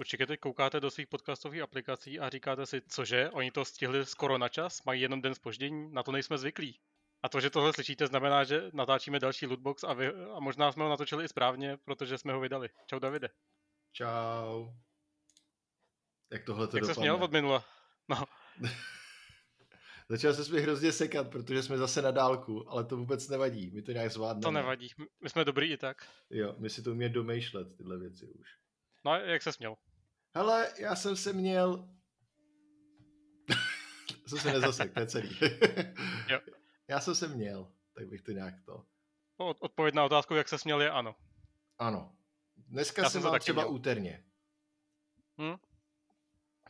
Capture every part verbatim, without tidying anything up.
Určitě teď koukáte do svých podcastových aplikací a říkáte si, cože, oni to stihli skoro na čas, mají jenom den zpoždění, na to nejsme zvyklí. A to, že tohle slyšíte, znamená, že natáčíme další lootbox a, vy, a možná jsme ho natočili i správně, protože jsme ho vydali. Čau, Davide. Čau. Jak tohle to dopadne? Jak ses měl od minula? No. Začal se mi hrozně sekat, protože jsme zase na dálku, ale to vůbec nevadí. My to nějak zvládneme. To nevadí. My jsme dobrý i tak. Jo, my si to umíme domýšlet, tyhle věci už. No, jak ses měl? Hele, já jsem se měl... jsem se nezasek, to je celý. Jo. Já jsem se měl, tak bych to nějak to... Odpověď na otázku, jak ses měl, je ano. Ano. Dneska já jsem vám třeba měl. Úterně. Hm?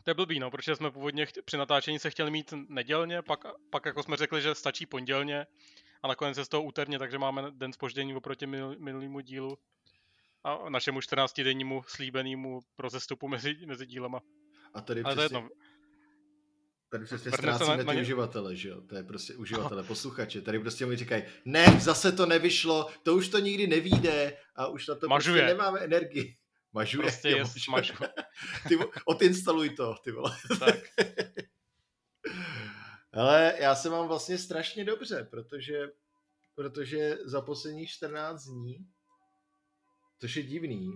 To je blbý, no, protože jsme původně chtě, při natáčení se chtěli mít nedělně, pak, pak jako jsme řekli, že stačí pondělně a nakonec je z toho úterně, takže máme den zpoždění oproti minul, minulýmu dílu a našemu čtrnáctidennímu slíbenému rozestupu mezi, mezi dílama. A tady ale přesně, tady přesně ztrácíme ty na ně... uživatele, že jo? To je prostě uživatele, posluchače. Tady prostě mi říkají, ne, zase to nevyšlo, to už to nikdy nevyjde a už na to prostě nemáme energii. Mažuje, prostě je mažu. Ty, odinstaluj to, ty vole. Tak. Ale já se mám vlastně strašně dobře, protože, protože za poslední čtrnáct dní, což je divný,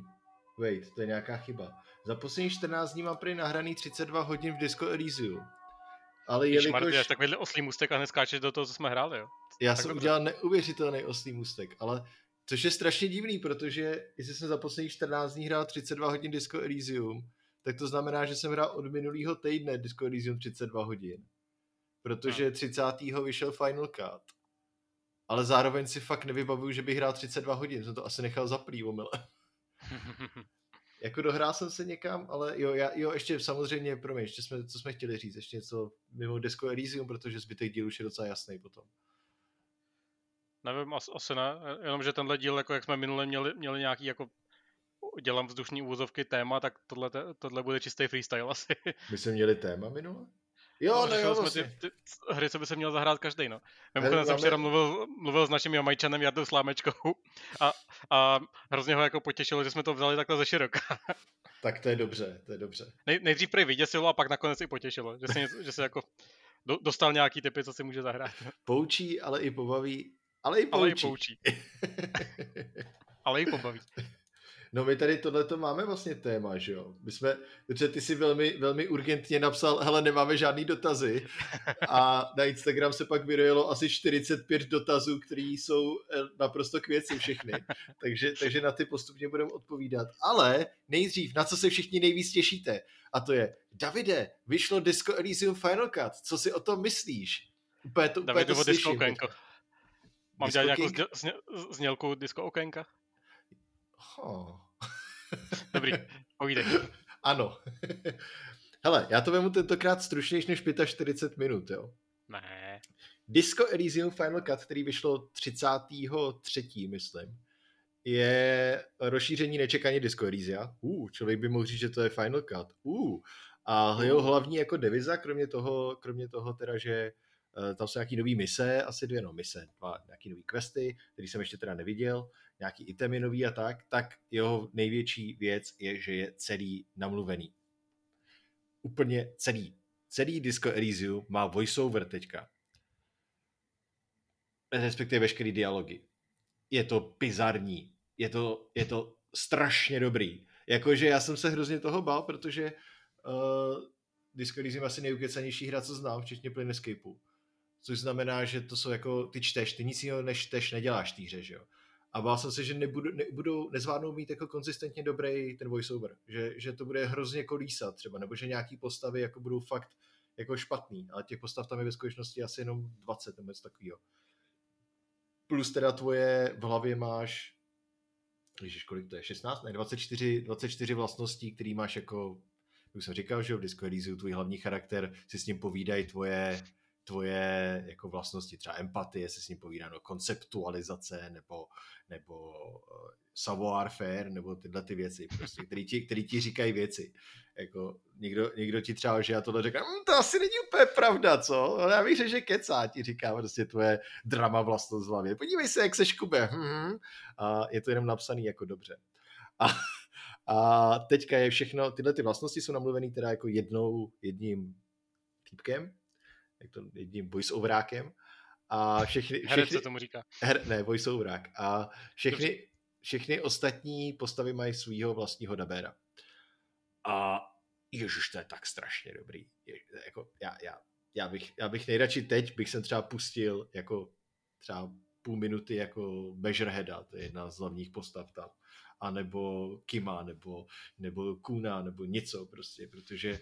wait, to je nějaká chyba, za poslední čtrnáct dní mám prý nahraný třicet dva hodin v Disco Elysium. Ale jelikož... Marty, tak vedle oslý můstek a neskáčeš do toho, co jsme hráli, jo? Já tak jsem dobře. Udělal neuvěřitelný oslý můstek, ale... Což je strašně divný, protože jestli jsem za posledních čtrnáct dní hrál třicet dva hodin Disco Elysium, tak to znamená, že jsem hrál od minulého týdne Disco Elysium třicet dva hodin. Protože třicátého vyšel Final Cut. Ale zároveň si fakt nevybavuju, že bych hrál třicet dva hodin. Jsem to asi nechal zaplý, omylem. Jako dohrál jsem se někam, ale jo, já, jo ještě samozřejmě, promiň, ještě jsme, co jsme chtěli říct, ještě něco mimo Disco Elysium, protože zbytek díl už je docela jasný potom. Nevím, asi ne, jenomže tenhle díl, jako jak jsme minule měli, měli nějaký, jako dělám vzdušní úvozovky téma, tak tohle, tohle bude čistý freestyle asi. My jsme měli téma minule? Jo, no, no jo, vlastně. Ty, ty hry, co by se měl zahrát každý, no. Mimochodem jsem včera mluvil, mluvil s naším Jamajčanem Jardou Slámečkou a, a hrozně ho jako potěšilo, že jsme to vzali takhle ze široka. Tak to je dobře, to je dobře. Nej, nejdřív prý vyděsilo a pak nakonec i potěšilo, že se, že se jako do, dostal nějaký typy, co si může zahrát. Poučí, ale i pobaví. Ale i poučí. Ale i poučí. Ale i pobaví. No my tady tohleto máme vlastně téma, že jo? My jsme, protože ty jsi velmi, velmi urgentně napsal, hele, nemáme žádný dotazy. A na Instagram se pak vyrojilo asi čtyřicet pět dotazů, které jsou naprosto k věci všechny. Takže, takže na ty postupně budeme odpovídat. Ale nejdřív, na co se všichni nejvíc těšíte? A to je, Davide, vyšlo Disco Elysium Final Cut. Co si o tom myslíš? Úplně to, úplně to slyším. Mám dělat nějakou zněl, zněl, znělku Disco Okénka? Oh. Dobrý, povídej. Ano. Hele, já to vemu tentokrát stručnější než čtyřicet pět minut, jo? Ne. Disco Elysium Final Cut, který vyšlo třicátého třetího myslím, je rozšíření nečekaně Disco Elysia. Uh, člověk by mohl říct, že to je Final Cut. Uh. A jeho hlavní jako deviza, kromě toho, kromě toho teda, že tam jsou nějaký nový mise, asi dvě, no mise, dva nějaký nový questy, který jsem ještě teda neviděl, nějaký itemy nový a tak, tak jeho největší věc je, že je celý namluvený. Úplně celý. Celý Disco Elysium má voiceover teďka. Respektive veškerý dialogy. Je to bizarní. Je to, je to strašně dobrý. Jakože já jsem se hrozně toho bál, protože uh, Disco Elysium asi nejukecanější hra, co znám, včetně Planescapeu. Což znamená, že to jsou jako, ty čteš, ty nic jiného než čteš neděláš té hře, že jo. A bál jsem se, že nebudou, nebudou, nezvládnou mít jako konzistentně dobrý ten voiceover, že, že to bude hrozně kolísat třeba, nebo že nějaký postavy jako budou fakt jako špatný, ale těch postav tam je ve skutečnosti asi jenom dvacet nebo něco takového. Plus teda tvoje v hlavě máš, ježiš, kolik to je, šestnáct? Ne, dvacet čtyři, dvacet čtyři vlastností, který máš jako, jak jsem říkal, že v Disco Elysiu tvůj hlavní charakter, si s ním povídají tvoje tvoje jako vlastnosti, třeba empatie, se s ním povídáno, konceptualizace nebo, nebo savoir-faire, nebo tyhle ty věci, prostě, který ti, který ti říkají věci. Jako někdo, někdo ti třeba, že já tohle řekl, mmm, to asi není úplně pravda, co? Ale já bych řekl, že kecá, ti říká prostě tvoje drama vlastnost v hlavě. Podívej se, jak se škube. Hmm. A je to jenom napsaný jako dobře. A, A teďka je všechno, tyhle ty vlastnosti jsou namluvený teda jako jednou, jedním týpkem, jak to, jedním voice-overákem a všechny... všechny Herec se tomu říká. Her, ne, voice-overák. A všechny, všechny ostatní postavy mají svýho vlastního dabéra. A ježiš, to je tak strašně dobrý. Ježiš, jako já, já, já, bych, já bych nejradši teď bych jsem třeba pustil jako třeba půl minuty jako Measureheada, to je jedna z hlavních postav tam. A nebo Kima, nebo, nebo Kuna, nebo něco prostě, protože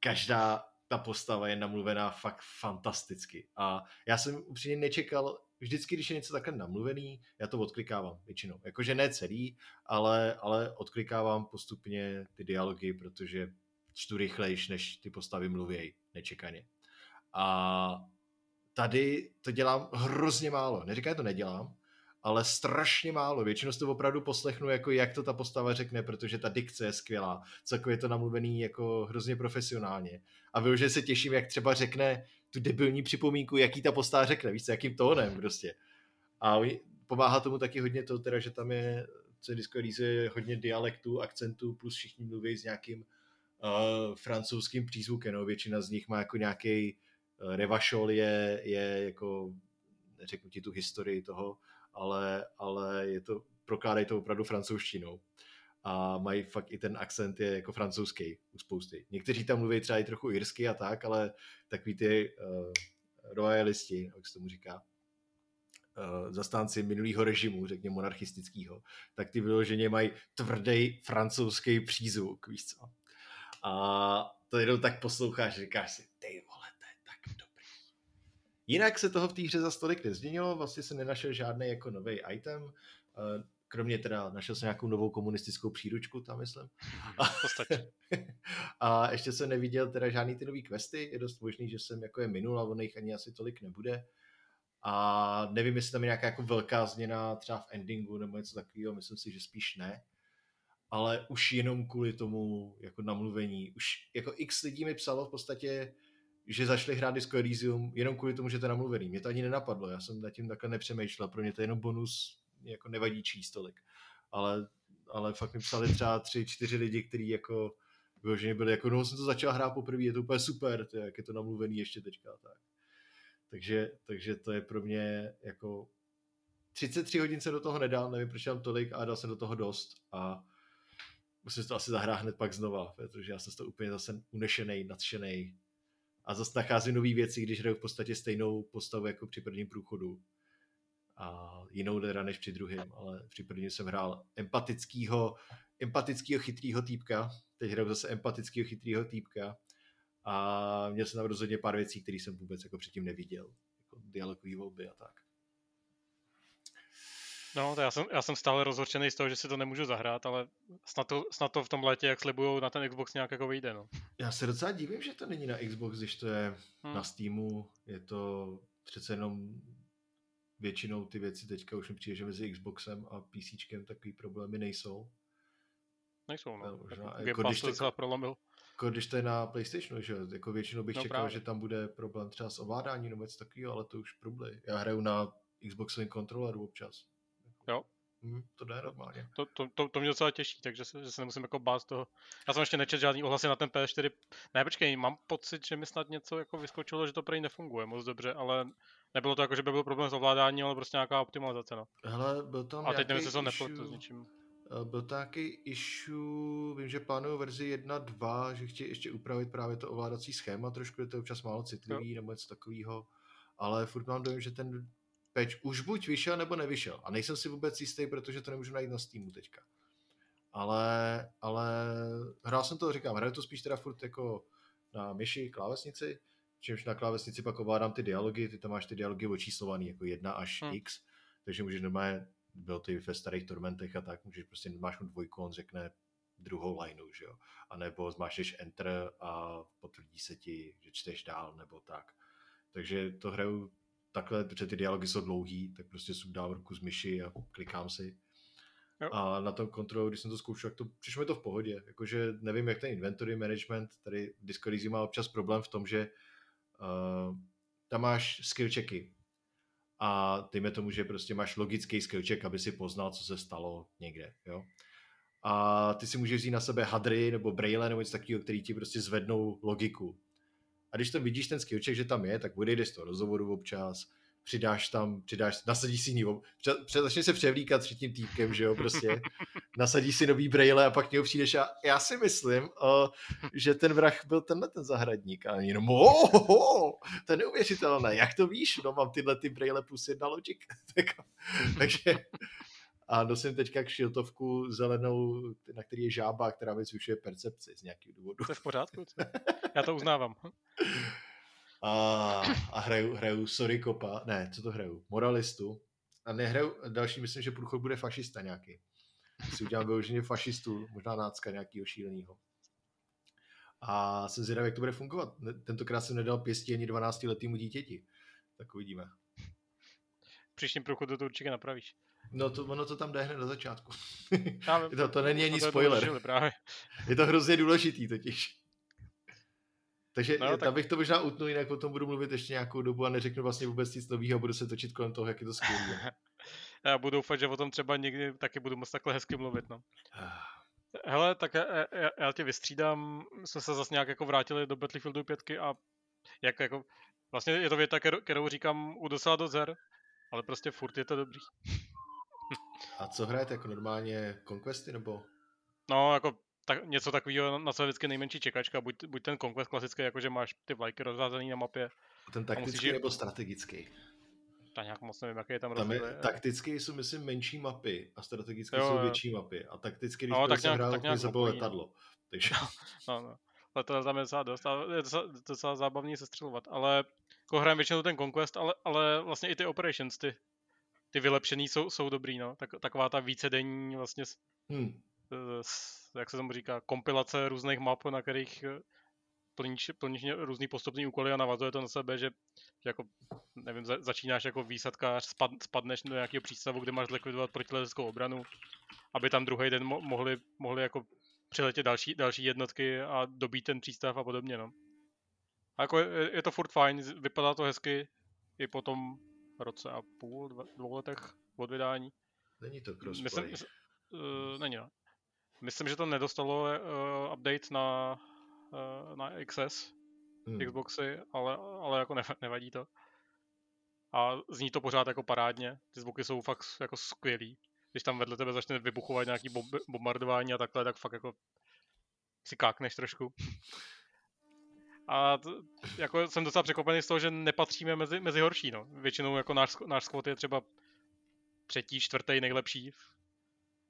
každá ta postava je namluvená fakt fantasticky. A já jsem upřímně nečekal, vždycky, když je něco takhle namluvený, já to odklikávám většinou. Jakože ne celý, ale, ale odklikávám postupně ty dialogy, protože čtu rychlejš, než ty postavy mluvějí nečekaně. A tady to dělám hrozně málo. Neříkám, to nedělám, ale strašně málo. Většinou to opravdu poslechnu, jako jak to ta postava řekne, protože ta dikce je skvělá. Celkově je to namluvený jako hrozně profesionálně. A vyloženě se těším, jak třeba řekne tu debilní připomínku, jaký ta postava řekne, víš, jakým tónem prostě. A pomáhá tomu taky hodně to, teda, že tam je, co je Disco Elysium, hodně dialektů, akcentů, plus všichni mluví s nějakým uh, francouzským přízvukem. No. Většina z nich má jako nějaký uh, revašol je, je jako, řeknu ti tu historii toho, ale, ale je to, prokládají to opravdu francouzštinou. A mají fakt i ten akcent je jako francouzský u spousty. Někteří tam mluví třeba i trochu irsky a tak, ale takový ty uh, royalisti, jak se tomu říká, uh, zastánci minulého režimu, řekně monarchistického, tak ty vyloženě mají tvrdý francouzský přízvuk, víš co. A to jenom tak posloucháš, říkáš si, dej vole, to je tak dobrý. Jinak se toho v té hře za stolik nezměnilo, vlastně se nenašel žádný jako nový item, uh, kromě teda našel jsem nějakou novou komunistickou příručku, tam myslím. V podstatě. A ještě jsem neviděl teda žádný ty nový questy, je dost možný, že jsem jako je minul a ono jich ani asi tolik nebude. A nevím, jestli tam je nějaká jako velká změna třeba v endingu nebo něco takového, myslím si, že spíš ne. Ale už jenom kvůli tomu jako namluvení, už jako x lidí mi psalo v podstatě, že začali hrát Disco Elysium jenom kvůli tomu, že to je namluvený. Mě to ani nenapadlo, já jsem nad tím takhle nepřemýšlel, pro mě to je jenom bonus, jako nevadí číst tolik. Ale, ale fakt mi psali třeba tři, čtyři lidi, kteří jako vyloženě byli jako, no jsem to začal hrát poprvé, je to úplně super, to je, jak je to namluvený ještě teďka. Tak. Takže, takže to je pro mě jako třicet tři hodin jsem do toho nedal, nevím proč tam tolik, a dal jsem do toho dost a musím to asi zahrát hned pak znova, protože já jsem z toho úplně zase unešenej, nadšenej a zase nacházím nový věci, když hraju v podstatě stejnou postavu jako při prvním průchodu. A jinou teda než při druhém, ale při prvním jsem hrál empatickýho, empatickýho chytrýho týpka, teď hraju zase empatickýho chytrýho týpka a měl jsem tam rozhodně pár věcí, které jsem vůbec jako předtím neviděl, jako dialogový volby a tak. No, to já jsem, já jsem stále rozhorčený z toho, že si to nemůžu zahrát, ale snad to, snad to v tom létě, jak slibujou, na ten Xbox nějak jako vyjde, no. Já se docela divím, že to není na Xbox, když to je hmm. na Steamu, je to přece jenom většinou ty věci teďka už mi přijde, že mezi Xboxem a PCčkem takový problémy nejsou. Nejsou, no. Možná, jako když, to, když to je na PlayStationu, že jako většinou bych no, čekal, právě. Že tam bude problém třeba s ovládáním nebo něco takového, ale to už problém. Já hraju na Xboxovém kontroleru občas. Jo. Hmm, to jde normálně. To, to, to, to mě docela těší, takže se, že se nemusím jako bát z toho. Já jsem ještě nečetl žádný ohlasy na ten P S čtyři. Ne, počkej, mám pocit, že mi snad něco jako vyskočilo, že to prej nefunguje moc dobře, ale nebylo to jako, že by byl problém s ovládáním, ale prostě nějaká optimalizace, no. Hele, byl tam a teď nevím, jestli to nepletu s ničím. Byl taky issue, vím, že plánují verzi jedna tečka dva, že chtějí ještě upravit právě to ovládací schéma trošku, je to občas málo citlivý jo. Nebo něco takového, ale furt mám dojem, že ten patch už buď vyšel, nebo nevyšel. A nejsem si vůbec jistý, protože to nemůžu najít na Steamu teďka. Ale, ale hrál jsem to, říkám, hraju to spíš teda furt jako na myši klávesnici, čímž na klávesnici pak ovládám ty dialogy, ty tam máš ty dialogy očíslovaný jako jedna až hmm. x, takže můžeš normálně, bylo to i ve starých Tormentech a tak, můžeš prostě, máš mu dvojku, on řekne druhou lineu, že jo, anebo zmášneš enter a potvrdí se ti, že čteš dál, nebo tak. Takže to hraju takhle, protože ty dialogy jsou dlouhý, tak prostě dám ruku z myši a klikám si. Jo. A na tom kontrolu, když jsem to zkoušel, tak to, přišlo mi to v pohodě, jakože nevím, jak ten inventory management, tady Disco Elysium má občas problém v tom, že Uh, tam máš skill checky a dejme tomu, že prostě máš logický skill check, aby si poznal, co se stalo někde, jo. a ty si můžeš vzít na sebe hadry nebo braille nebo něco takového, který ti prostě zvednou logiku. A když tam vidíš ten skillček, že tam je, tak odejdeš z toho rozhovoru občas, přidáš tam, přidáš, nasadíš si jiný, začneš se převlíkat třetím týpkem, že jo, prostě, nasadíš si nový braille a pak k němu přijdeš a já si myslím, uh, že ten vrah byl tenhle ten zahradník a jenom, ohoho, to je neuvěřitelné, jak to víš, no mám tyhle ty braille plus jedna logic, takže a nosím teďka k šiltovku zelenou, na který je žába, která mi zvyšuje percepci z nějakého důvodu. To je v pořádku, co? Já to uznávám. A, a hraju, hraju sorry kopa, ne, co to hraju, moralistu. A nehraju, další myslím, že průchod bude fašista nějaký. Si udělám vyloženě fašistu, možná nácka nějakýho šíleného. A jsem zvědavý, jak to bude fungovat. Tentokrát jsem nedal pěstí ani dvanáctiletýmu dítěti. Tak uvidíme. Příštím průchodu to určitě napravíš. No to, ono to tam jde hned na začátku. Já, to, to není ani spoiler. Právě. Je to hrozně důležitý totiž. Takže no, tam tak... bych to možná utnul, jinak o tom budu mluvit ještě nějakou dobu a neřeknu vlastně vůbec nic novýho a budu se točit kolem toho, jak je to skvělý. Já budu doufat, že o tom třeba někdy taky budu moc takhle hezky mluvit. No. Hele, tak já, já, já tě vystřídám. Jsme se zase nějak jako vrátili do Battlefieldu pět a jak jako... Vlastně je to věta, kterou říkám u docela dost her, ale prostě furt je to dobrý. A co hrajete jako normálně Conquesty nebo? No jako tak, něco takového, na co je vždycky nejmenší čekačka, buď, buď ten Conquest klasický, jakože máš ty vlajky rozházený na mapě. Ten taktický nebo strategický? Ta nějak moc nevím, jaký je tam, tam rozdíl. Taktický jsou myslím menší mapy a strategické jsou větší mapy a takticky, když no, tak jsem nějak, hrál, mě zabylo letadlo. Takže... No, no, letadlo tam je docela dost a je docela, docela zábavný se střelovat, ale jako hrám většinou ten Conquest, ale, ale vlastně i ty Operations, ty. Ty vylepšený jsou, jsou dobrý, no. Tak, taková ta vícedenní vlastně, hmm. s, jak se tomu říká, kompilace různých map, na kterých plníš, plníš různý postupný úkoly a navazuje to na sebe, že, že jako, nevím, za, začínáš jako výsadkář, spad, spadneš do nějakého přístavu, kde máš zlikvidovat protileteckou obranu, aby tam druhý den mo- mohli, mohli jako přiletět další, další jednotky a dobít ten přístav a podobně, no. A jako je, je to furt fajn, vypadá to hezky i potom roce a půl, dva, dvou letech od vydání. Není to crossplay. Myslím, uh, není, no. Myslím, že to nedostalo uh, update na, uh, na X S, hmm. Xboxy, ale, ale jako nevadí to. A zní to pořád jako parádně, ty zvuky jsou fakt jako skvělý. Když tam vedle tebe začne vybuchovat nějaký bomb- bombardování a takhle, tak fakt jako si kákneš trošku. A t, jako jsem docela překvapený z toho, že nepatříme mezi, mezi horší, no. Většinou jako náš, náš squad je třeba třetí, čtvrtý nejlepší.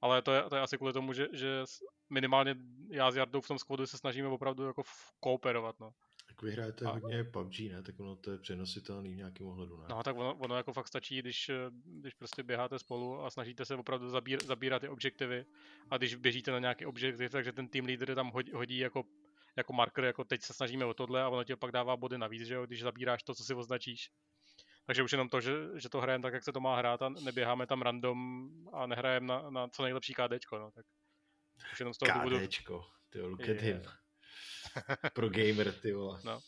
Ale to je, to je asi kvůli tomu, že, že minimálně já s Jardou v tom squadu se snažíme opravdu jako kooperovat, no. Tak vy hrajete hodně P U B G, ne? Tak ono to je přenositelný v nějakém ohledu, ne? No tak ono, ono jako fakt stačí, když, když prostě běháte spolu a snažíte se opravdu zabír, zabírat ty objektivy. A když běžíte na nějaký objektiv, takže ten team leader tam hodí, hodí jako jako marker, jako teď se snažíme o tohle a ono ti pak dává body navíc, že jo, když zabíráš to, co si označíš. Takže už jenom to, že, že to hrajeme tak, jak se to má hrát a neběháme tam random a nehrajeme na, na co nejlepší KDčko, no, tak už jenom z toho důvodu... KDčko, tyjo, look at him. Pro gamer, tyjo. No.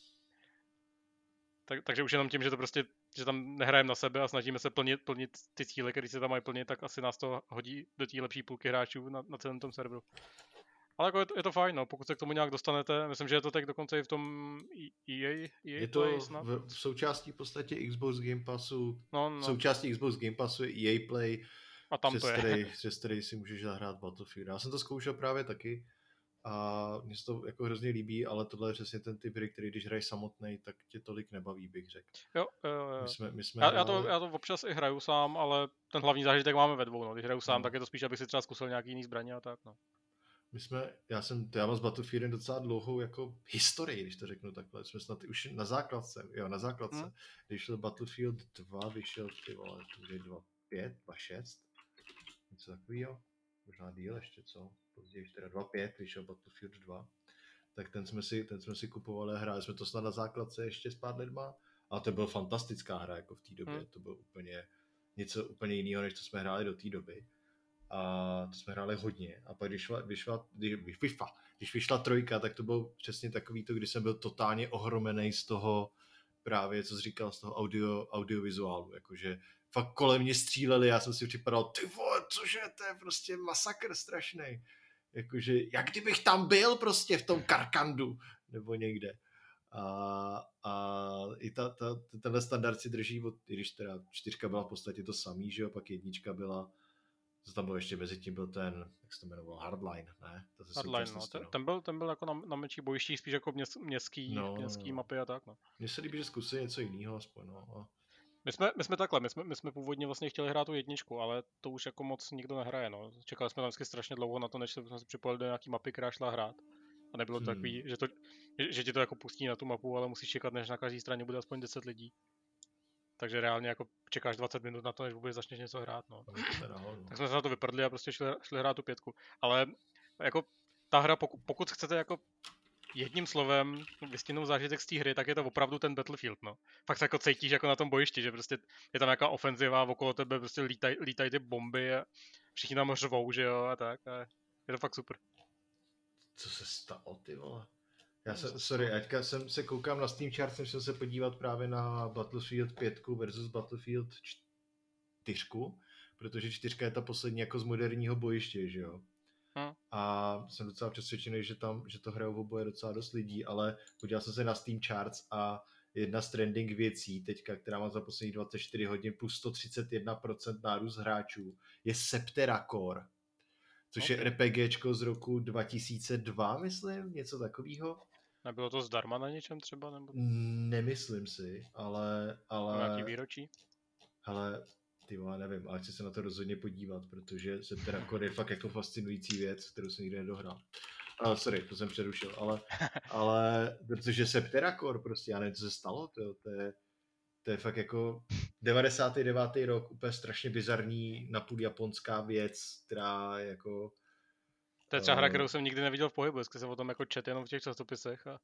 Tak, takže už jenom tím, že to prostě, že tam nehrajeme na sebe a snažíme se plnit, plnit ty cíle, které se tam mají plnit, tak asi nás to hodí do té lepší půlky hráčů na, na celém tom serveru. Ale jako je, to, je to fajn, no, pokud se k tomu nějak dostanete, myslím, že je to tak dokonce i v tom E A, E A je to Play snad. V, v součástí v podstatě Xbox Game Passu, no, no. V součástí Xbox Game Passu je E A Play, a tam přes, to je. Který, přes který si můžeš zahrát Battlefield. Já jsem to zkoušel právě taky a mně se to jako hrozně líbí, ale tohle je přesně ten typ hry, který když hraješ samotnej, tak tě tolik nebaví, bych řekl. Jo, jo, jo. My jsme, my jsme já, hrali... já, to, já to občas i hraju sám, ale ten hlavní zážitek máme ve dvou, no. Když hraju sám, hmm. tak je to spíš, abych si třeba zkusil nějaký jiný zbraně a tak, no. My jsme, já jsem, já mám s Battlefieldem docela dlouhou jako historii, když to řeknu takhle, jsme snad už na základce, jo, na základce, hmm. když šel Battlefield dva, vyšel, ty vole, dva pět, dva šest, něco takovýho, možná díl ještě, co, později, dva pět, vyšel Battlefield dva, tak ten jsme si, ten jsme si kupovali a hráli jsme to snad na základce ještě s pár lidma, a to byla fantastická hra, jako v té době, hmm. to bylo úplně, něco úplně jiného, než co jsme hráli do té doby. A to jsme hráli hodně a pak když, vyšla, když, vyšla, když vyšla trojka, tak to bylo přesně takový to, kdy jsem byl totálně ohromený z toho právě, co jsi říkal, z toho audio, audiovizuálu, jakože fakt kolem mě stříleli, já jsem si připadal, ty vole, cože, to je prostě masakr strašný. jakože, jak kdybych tam byl prostě v tom Karkandu nebo někde. A, a i ta, ta, tenhle standard si drží, od, i když teda čtyřka byla v podstatě to samý, že jo, pak jednička byla, co tam bylo ještě mezi tím, byl ten, jak se to jmenoval, Hardline, ne? To Hardline, no, ten, ten, byl, ten byl jako na, na menší bojištích, spíš jako měst, městský, no, městský no. mapy a tak, no. Mně se líbí, že zkusili něco jiného aspoň, no. A... My jsme, my jsme takhle, my jsme, my jsme původně vlastně chtěli hrát tu jedničku, ale to už jako moc nikdo nehraje, no. Čekali jsme tam vždycky strašně dlouho na to, než jsme se připojili do nějaký mapy, která šla hrát. A nebylo to hmm. takový, že, to, že ti to jako pustí na tu mapu, ale musíš čekat, než na každé straně bude aspoň deset lidí. Takže reálně jako čekáš dvacet minut na to, než vůbec začneš něco hrát, no. Tak jsme se na to vyprdli a prostě šli, šli hrát tu pětku. Ale jako ta hra, pokud, pokud chcete jako jedním slovem vystihnout zážitek z té hry, tak je to opravdu ten Battlefield, no. Fakt se jako cítíš jako na tom bojišti, že prostě je tam nějaká ofenziva, okolo tebe prostě lítaj, lítají ty bomby a všichni tam řvou, že jo, a tak. A je to fakt super. Co se stalo, ty vole? Já jsem, sorry, aťka jsem se koukám na Steam Charts, jsem se podívat právě na Battlefield pět versus Battlefield čtyři, protože čtyřka je ta poslední jako z moderního bojiště, že jo? Hmm. A jsem docela přesvědčený, že tam, že to hrajou oboje docela dost lidí, ale podíval jsem se na Steam Charts a jedna z trending věcí teďka, která má za poslední dvacet čtyři hodin plus sto třicet jedna procent nárůst hráčů, je Septerra Core. Což okay. je RPGčko z roku dva tisíce dva, myslím, něco takového. Nebylo to zdarma na něčem třeba? Nebo... Nemyslím si, ale... ale... Nějaký výročí? Hele, ty vole, nevím, ale chci se na to rozhodně podívat, protože se teda kore je fakt jako fascinující věc, kterou jsem nikdy nedohrál. Uh, sorry, to jsem přerušil, ale... ale protože Septerra Core prostě, já nevím, co se stalo, to, to je... To je fakt jako devadesátý devátý rok, úplně strašně bizarní, napůl japonská věc, která jako... To je třeba hra, kterou jsem nikdy neviděl v pohybu, jestli jsem o tom jako čet jenom v těch časopisech a,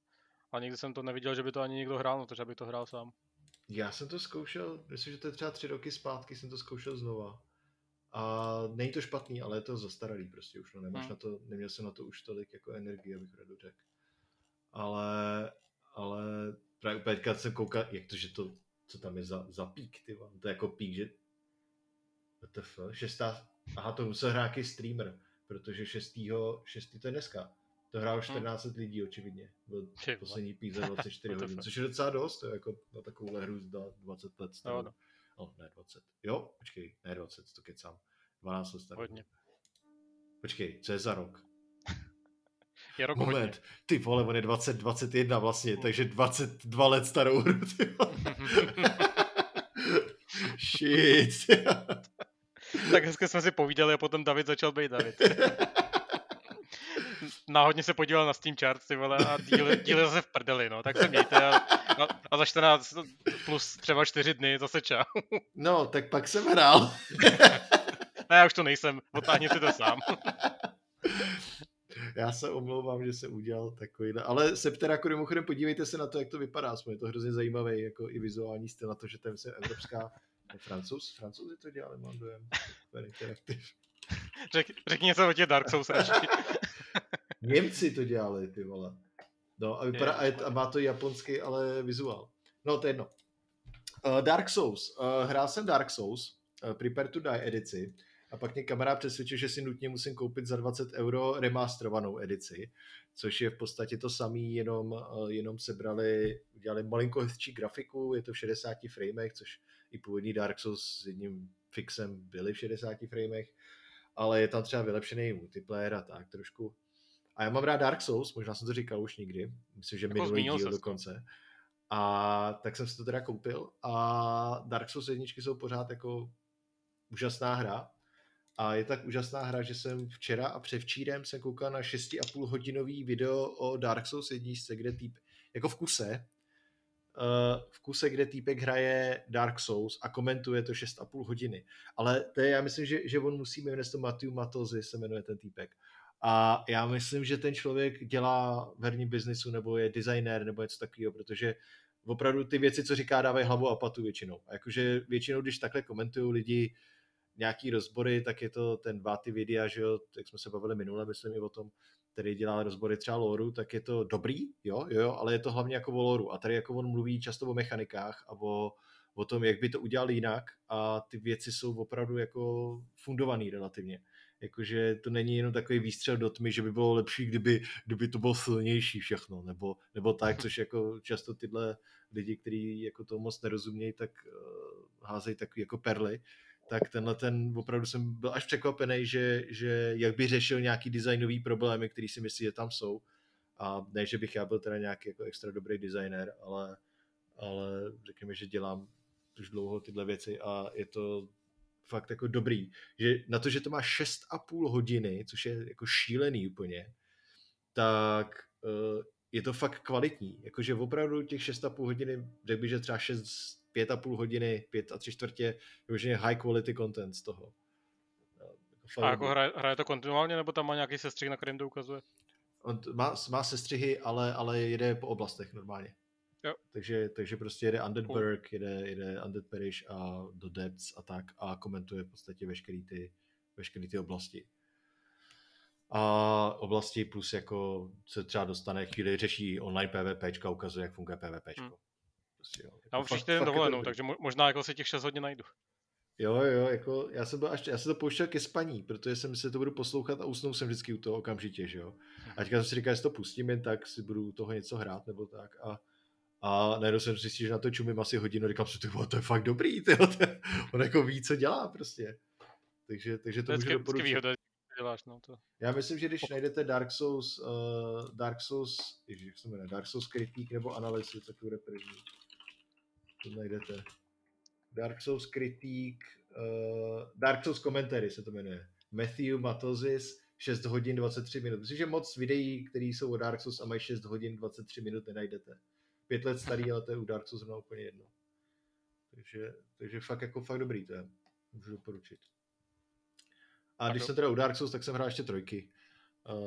a nikdy jsem to neviděl, že by to ani někdo hrál, no to, že bych to hrál sám. Já jsem to zkoušel, myslím, že to je třeba tři roky zpátky, jsem to zkoušel znova. A není to špatný, ale je to zastaralý prostě už, no nemáš hmm. na to, neměl jsem na to už tolik jako energie, abych rád řekl. Ale, ale právě úplně jsem koukal, jak to, že to... Co tam je za, za pík, ty vám? To je jako pík, že... W T F, šestá... Aha, to musel hrát i streamer, protože šestýho... šestý to je dneska. To hrálo čtrnáct hmm. lidí, očividně. Byl poslední pík za dvacet čtyři hodin, což je docela dost, to je jako na takovouhle hru za dvacet let stavu. No, no. ne dvacet. Jo, počkej, ne dvacet, to kecám. dvanáct let stavu. Hodně. Počkej, co je za rok? Je rok Moment, hodně. Ty vole, on je dvacet dvacet jedna vlastně, hmm. takže dvacet dva let starou hru, ty vole. Shit. Tak dneska jsme si povídali a potom David začal být David. Náhodně se podíval na Steam Charts, ty vole, a díly, díly zase v prdeli, no. Tak se mějte a, a, a za čtrnáct plus třeba čtyři dny zase čau. No, tak pak jsem hrál. Ne, já už to nejsem, otáhni si to sám. Já se omlouvám, že jsem udělal takový, ale Septerra Core, mimochodem podívejte se na to, jak to vypadá, je to hrozně zajímavý, jako i vizuální styl na to, že tam jsem evropská, ne, francouz, francouzi to dělali, mám dojem, super interaktiv. Řek, řekni něco o těch Dark Souls. Němci to dělali, ty vole. No a vypadá, a, je, a má to japonský, ale vizuál. No to je jedno. Uh, Dark Souls, uh, hrál jsem Dark Souls, uh, Prepare to Die edici. A pak mě kamarád přesvědčil, že si nutně musím koupit za dvacet euro remasterovanou edici, což je v podstatě to samý, jenom, jenom sebrali, udělali malinko hezčí grafiku, je to v šedesáti framech, což i původní Dark Souls s jedním fixem byly v šedesáti framech, ale je tam třeba vylepšený multiplayer a tak trošku. A já mám rád Dark Souls, možná jsem to říkal už nikdy, myslím, že jako minulý díl dokonce. A tak jsem si to teda koupil a Dark Souls jedničky jsou pořád jako úžasná hra. A je tak úžasná hra, že jsem včera a převčírem jsem koukal na šest a půl hodinový video o Dark Souls jedničce, kde týp, jako v kuse, uh, v kuse, kde týpek hraje Dark Souls a komentuje to šest a půl hodiny. Ale to je, já myslím, že, že on musí, jmenuje se to Matthew Matozy, se jmenuje ten týpek. A já myslím, že ten člověk dělá v herním biznisu, nebo je designér, nebo něco takového, protože opravdu ty věci, co říká, dávají hlavu a patu většinou. A jakože většinou, když takhle komentují lidi nějaký rozbory, tak je to ten Váty Vidya, že jo, jak jsme se bavili minule, myslím i o tom, který dělal rozbory třeba lore, tak je to dobrý, jo, jo, jo, ale je to hlavně jako o lore. A tady jako on mluví často o mechanikách a o, o tom, jak by to udělal jinak a ty věci jsou opravdu jako fundovaný relativně. Jakože to není jenom takový výstřel do tmy, že by bylo lepší, kdyby, kdyby to bylo silnější všechno, nebo, nebo tak, což jako často tyhle lidi, kteří jako to moc nerozumějí, tak uh, házejí takový jako perly. Tak tenhle ten, opravdu jsem byl až překvapený, že, že jak by řešil nějaký designový problémy, který si myslí, že tam jsou. A ne, že bych já byl teda nějaký jako extra dobrý designer, ale, ale řekněme, že dělám už dlouho tyhle věci a je to fakt jako dobrý. Že na to, že to má šest a půl hodiny, což je jako šílený úplně, tak je to fakt kvalitní. Jakože opravdu těch šest a půl hodiny, řekl bych, že třeba šest, pět a půl hodiny, pět a tři čtvrtě, je high quality content z toho. A jako hraje, hraje to kontinuálně, nebo tam má nějaký sestřih, na kterém to ukazuje? On má, má sestřihy, ale, ale jede po oblastech normálně. Jo. Takže, takže prostě jede Undead cool. Burg, jede, jede Undead Parish a do Depths a tak a komentuje v podstatě veškerý ty, veškerý ty oblasti. A oblasti plus jako se třeba dostane chvíli, řeší online PvPčka, ukazuje, jak funguje PvPčko. Hmm. Prostě, já mám příští den dovolenou, takže možná jako si těch šest hodin najdu. Jo, jo, jako já jsem, byl až, já jsem to pouštěl ke spaní, protože jsem si to budu poslouchat a usnul jsem vždycky u toho okamžitě, že jo. A teďka jsem si říkal, jestli to pustím jen tak, si budu u toho něco hrát nebo tak a A najednou jsem zjistil, že na to čumím asi hodinu a říkám si, to je fakt dobrý, tyjo, to je, on jako ví, co dělá prostě. Takže, takže to můžu doporučit. Výhoda, děláš, no, to... Já myslím, že když najdete Dark Souls, uh, Dark Souls, ježiš, jak se jmenuje, Dark Souls Critique nebo Analysis, tak to bude první. To najdete. Dark Souls Critique, uh, Dark Souls Commentary se to jmenuje. Matthew Matosis, šest hodin dvacet tři minut. Myslím, že moc videí, které jsou o Dark Souls a mají šest hodin dvacet tři minut, nenajdete. Pět let starý, ale to je u Dark Souls zrovna úplně jedno. Takže, takže fakt jako fakt dobrý to je. Můžu doporučit. A když jsem teda u Dark Souls, tak jsem hrál ještě trojky.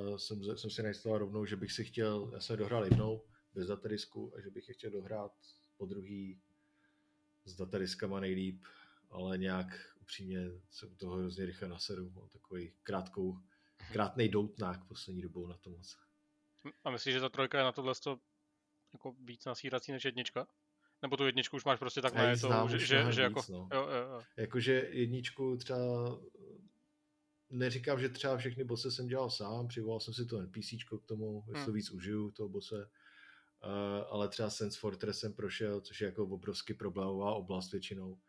Uh, jsem, jsem si nainstaloval rovnou, že bych si chtěl, já jsem je dohrál jednou, bez datadisku, a že bych je chtěl dohrát po druhý s datadiskama nejlíp, ale nějak upřímně se u toho hrozně rychle naseru. Mám takový krátkou, krátnej doutnák poslední dobou na to moc. A myslíš, že ta trojka je na tohle sto... jako víc nasírací než jednička? Nebo tu jedničku už máš prostě tak na to, že, že, že jako... No. Jo, jo, jo. Jakože jedničku třeba... Neříkám, že třeba všechny bosse jsem dělal sám, přivolal jsem si to NPCčko k tomu, hmm. jestli to víc užiju, toho bosse. Uh, ale třeba Sense Fortress jsem prošel, což je jako obrovsky problémová oblast většinou.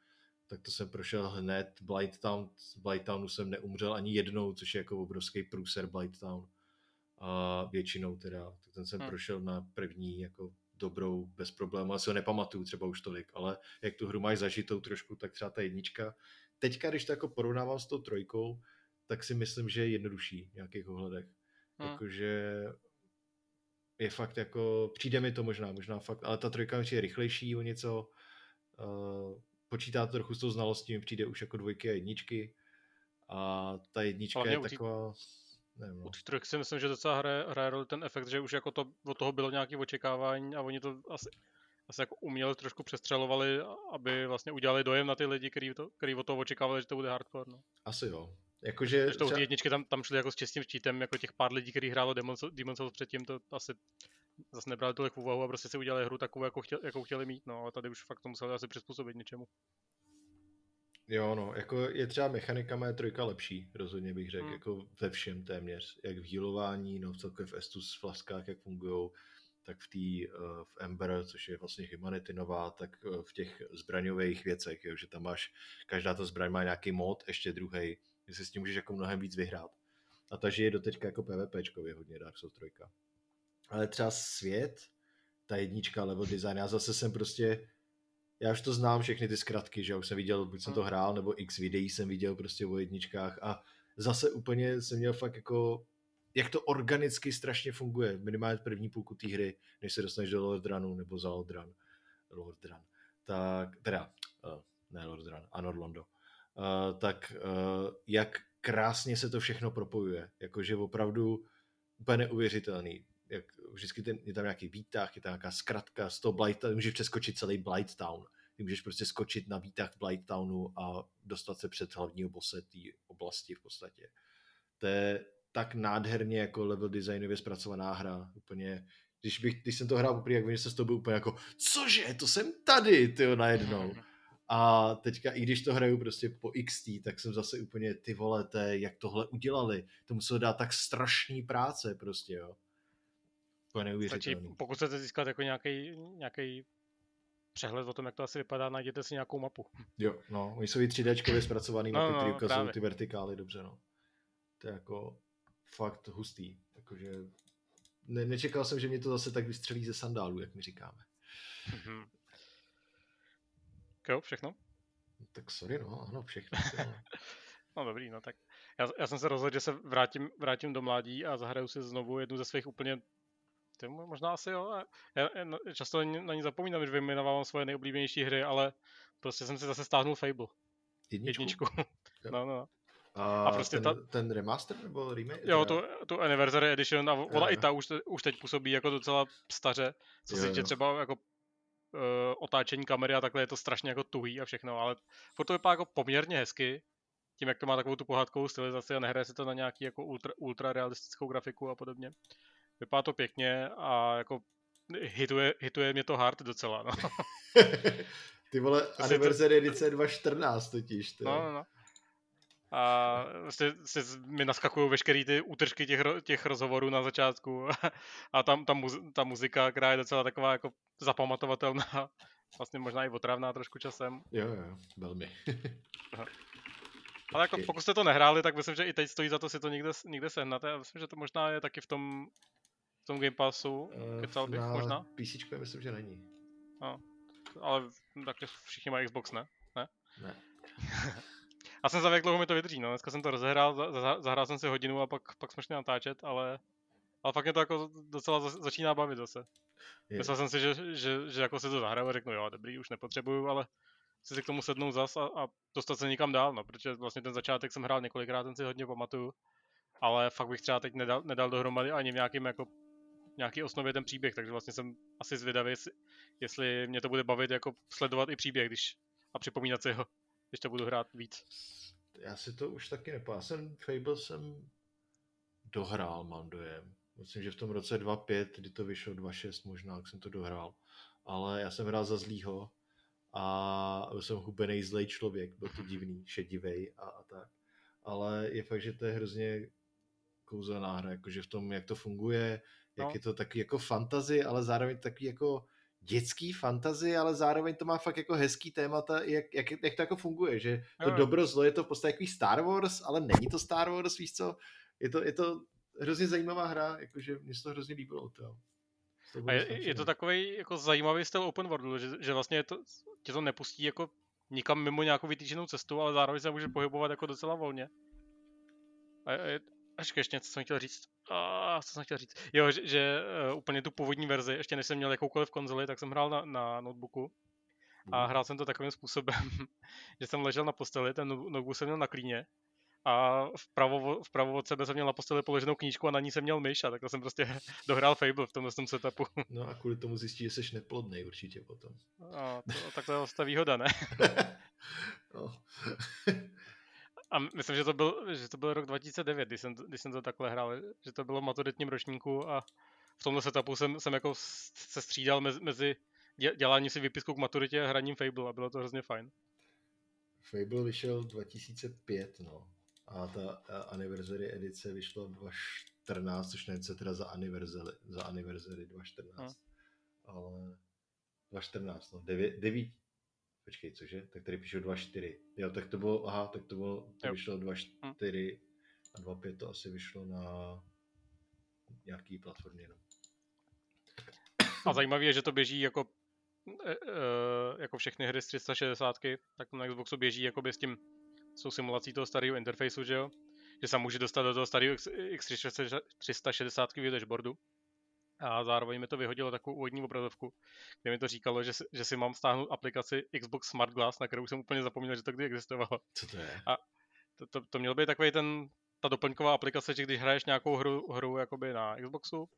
Tak to jsem prošel hned. Blighttown, Blightownu jsem neumřel ani jednou, což je jako obrovský průser Blighttown. A většinou teda, tak ten jsem hmm. prošel na první jako dobrou, bez problémů, asi ho nepamatuju třeba už tolik, ale jak tu hru máš zažitou trošku, tak třeba ta jednička. Teďka, když to jako porovnávám s tou trojkou, tak si myslím, že je jednodušší v nějakých ohledech. Hmm. Jakože je fakt jako, přijde mi to možná, možná fakt, ale ta trojka je rychlejší o něco, uh, počítá to trochu s tou znalostí, mi přijde už jako dvojky a jedničky a ta jednička ale je neutí. Taková... U těch trojek si myslím, že docela hraje, hraje roli ten efekt, že už jako to, od toho bylo nějaké očekávání a oni to asi, asi jako uměle trošku přestřelovali, aby vlastně udělali dojem na ty lidi, kteří to, o toho očekávali, že to bude hardcore. No. Asi jo. Jakože třeba... ty jedničky tam, tam šli jako s čistým štítem, jako těch pár lidí, kteří hrálo Demon's Souls předtím, to asi zase nebrali tolik v úvahu a prostě si udělali hru takovou, jako chtěli, jakou chtěli mít, no a tady už fakt to museli asi přizpůsobit něčemu. Jo, no, jako je třeba mechanika moje trojka lepší, rozhodně bych řekl, hmm. jako ve všem téměř, jak v healování, no v celkově v Estus flaskách, jak fungujou, tak v tý, v Ember, což je vlastně humanity nová, tak v těch zbraňových věcech, jo, že tam máš, každá ta zbraň má nějaký mod, ještě druhej, že si s tím můžeš jako mnohem víc vyhrát. A takže je doteďka jako PvPčkově hodně Dark Souls tři. Ale třeba svět, ta jednička, level design, já zase jsem prostě Já už to znám, všechny ty zkratky, že já už jsem viděl, buď jsem to hrál, nebo x videí jsem viděl prostě o jedničkách a zase úplně jsem měl fakt jako, jak to organicky strašně funguje, minimálně první půlku té hry, než se dostaneš do Lordranu nebo za Lordran, Lordran, tak, teda, ne Lordran, Anor Londo, tak jak krásně se to všechno propojuje, jakože opravdu úplně neuvěřitelný. Jak vždycky ten, je tam nějaký výtah, je tam nějaká zkratka z toho Blighttown, můžeš přeskočit celý Blighttown. Ty můžeš prostě skočit na výtah v Blightownu a dostat se před hlavního bosse té oblasti v podstatě. To je tak nádherně jako level designově zpracovaná hra. Úplně, když, bych, když jsem to hrál poprvé, jak vím, že se s toho byl úplně jako cože, to jsem tady, tyjo, najednou. A teďka, i když to hraju prostě po iks té, tak jsem zase úplně, ty vole, té, jak tohle udělali. To muselo dát tak strašný práce prostě, jo. To je neuvěřitelné. Stačí, pokud chcete získat jako nějaký, nějaký přehled o tom, jak to asi vypadá, najděte si nějakou mapu. Jo, no, oni jsou i tři déčkově zpracovaný mapy, no, no, které ukazují ty vertikály, dobře, no. To je jako fakt hustý, takže ne, nečekal jsem, že mě to zase tak vystřelí ze sandálu, jak mi říkáme. Mm-hmm. Jo, všechno? Tak sorry, no, ano, všechno. No dobrý, no tak. Já, já jsem se rozhodl, že se vrátím, vrátím do mládí a zahraju si znovu jednu ze svých úplně, to možná asi jo, já, já často na ní zapomínám, že vyjmenovávám svoje nejoblíbenější hry, ale prostě jsem si zase stáhnul Fable. Jedničku? Jedničku. No, no. A, a prostě ten, ta... ten remaster nebo remake? Jo, tu, tu Anniversary Edition a ona jo. I ta už, te, už teď působí jako docela staře, co se týče třeba jako uh, otáčení kamery a takhle je to strašně jako tuhý a všechno, ale furt to vypadá jako poměrně hezky, tím jak to má takovou tu pohádkovou stylizaci a nehraje se to na nějaký jako ultra, ultra realistickou grafiku a podobně. Vypadá to pěkně a jako hituje, hituje mě to hard docela, no. Ty vole, Anniversary edice dvacet čtrnáct totiž, ty. No, no. A vlastně se mi naskakují veškerý ty útržky těch, těch rozhovorů na začátku a tam ta, muz, ta muzika, která je docela taková jako zapamatovatelná, vlastně možná i otravná trošku časem. Jo, jo, velmi. Ale jako, pokud jste to nehráli, tak myslím, že i teď stojí za to si to někde, někde sehnat. Já myslím, že to možná je taky v tom, v tom Game Passu, kecal bych možná. Na PCčku myslím, že není. No, ale takže všichni mají Xbox, ne? Ne. ne. Já jsem zavěk, dlouho mi to vydrží, no. Dneska jsem to rozehrál, za, zahrál jsem si hodinu a pak, pak jsme šli natáčet, ale, ale fakt mě to jako docela za, začíná bavit zase. Je. Myslel jsem si, že, že, že jako se to zahrál a řeknu, jo, dobrý, už nepotřebuju, ale chci si k tomu sednout zas a, a dostat se nikam dál, no, protože vlastně ten začátek jsem hrál několikrát, ten si hodně pamatuju, ale fakt bych třeba teď nedal, nedal dohromady ani v nějakým jako, nějaký osnově ten příběh, takže vlastně jsem asi zvědavý, jestli, jestli mě to bude bavit jako sledovat i příběh, když a připomínat si ho. Když to budu hrát víc. Já si to už taky nepamatuju. Já jsem Fable jsem dohrál, mám dojem. Myslím, že v tom roce dva pět, kdy to vyšlo dva šest možná, jak jsem to dohrál. Ale já jsem hrál za zlýho a byl jsem hubenej zlej člověk, byl to divný, šedivej a, a tak. Ale je fakt, že to je hrozně kouzelná hra, jakože v tom, jak to funguje, no. Jak je to takový jako fantasy, ale zároveň takový jako dětský fantasy, ale zároveň to má fakt jako hezký témata, jak, jak, jak to jako funguje, že to no. dobro zlo je to v podstatě takový Star Wars, ale není to Star Wars, víš co, je to, je to hrozně zajímavá hra, jakože mě se to hrozně líbilo. To, to a je, je to takový jako zajímavý styl open worldu, že, že vlastně to, tě to nepustí jako nikam mimo nějakou vytýčenou cestu, ale zároveň se může pohybovat jako docela volně. A je, ačkej, ještě něco jsem chtěl říct. A co jsem chtěl říct? Jo, že, že uh, úplně tu původní verzi, ještě než jsem měl jakoukoliv konzoli, tak jsem hrál na, na notebooku. A hrál jsem to takovým způsobem, že jsem ležel na posteli, ten notebook jsem měl na klíně a vpravo, vpravo od sebe jsem měl na posteli položenou knížku a na ní jsem měl myš a tak jsem prostě dohrál Fable v tomhle tom setupu. No a kvůli tomu zjistí, že jsi neplodnej určitě potom. No, to, tak to je vlastně výhoda, ne? No. A myslím, že to byl, že to byl rok dva tisíce devět, když jsem, když jsem to takhle hrál, že to bylo v maturitním ročníku a v tomhle setupu jsem, jsem jako se střídal mezi, mezi děláním si výpisku k maturitě a hraním Fable a bylo to hrozně fajn. Fable vyšel dva tisíce pět, no. A ta a Anniversary edice vyšla dva čtrnáct, což nevím, co teda za Anniversary, za Anniversary dva čtrnáct. No. Ale dva čtrnáct, no. devět, devět. Počkej, cože? Tak tady píšu dva čtyři. Jo, tak to bylo, aha, tak to bylo, to vyšlo dva čtyři a dva pět to asi vyšlo na nějaký platformě, no. A zajímavé je, že to běží jako, jako všechny hry z tři sta šedesát, tak na Xboxu běží jakoby s tím, s tou simulací toho starého interfejsu, že jo? Že se může dostat do toho starého X tři sta šedesát v dashboardu. A zároveň mi to vyhodilo takovou úvodní obrazovku, kde mi to říkalo, že si, že si mám stáhnout aplikaci Xbox Smart Glass, na kterou jsem úplně zapomněl, že to kdy existovalo. Co to je? A to, to, to měl být takový ten, ta doplňková aplikace, že když hraješ nějakou hru, hru jakoby na Xboxu,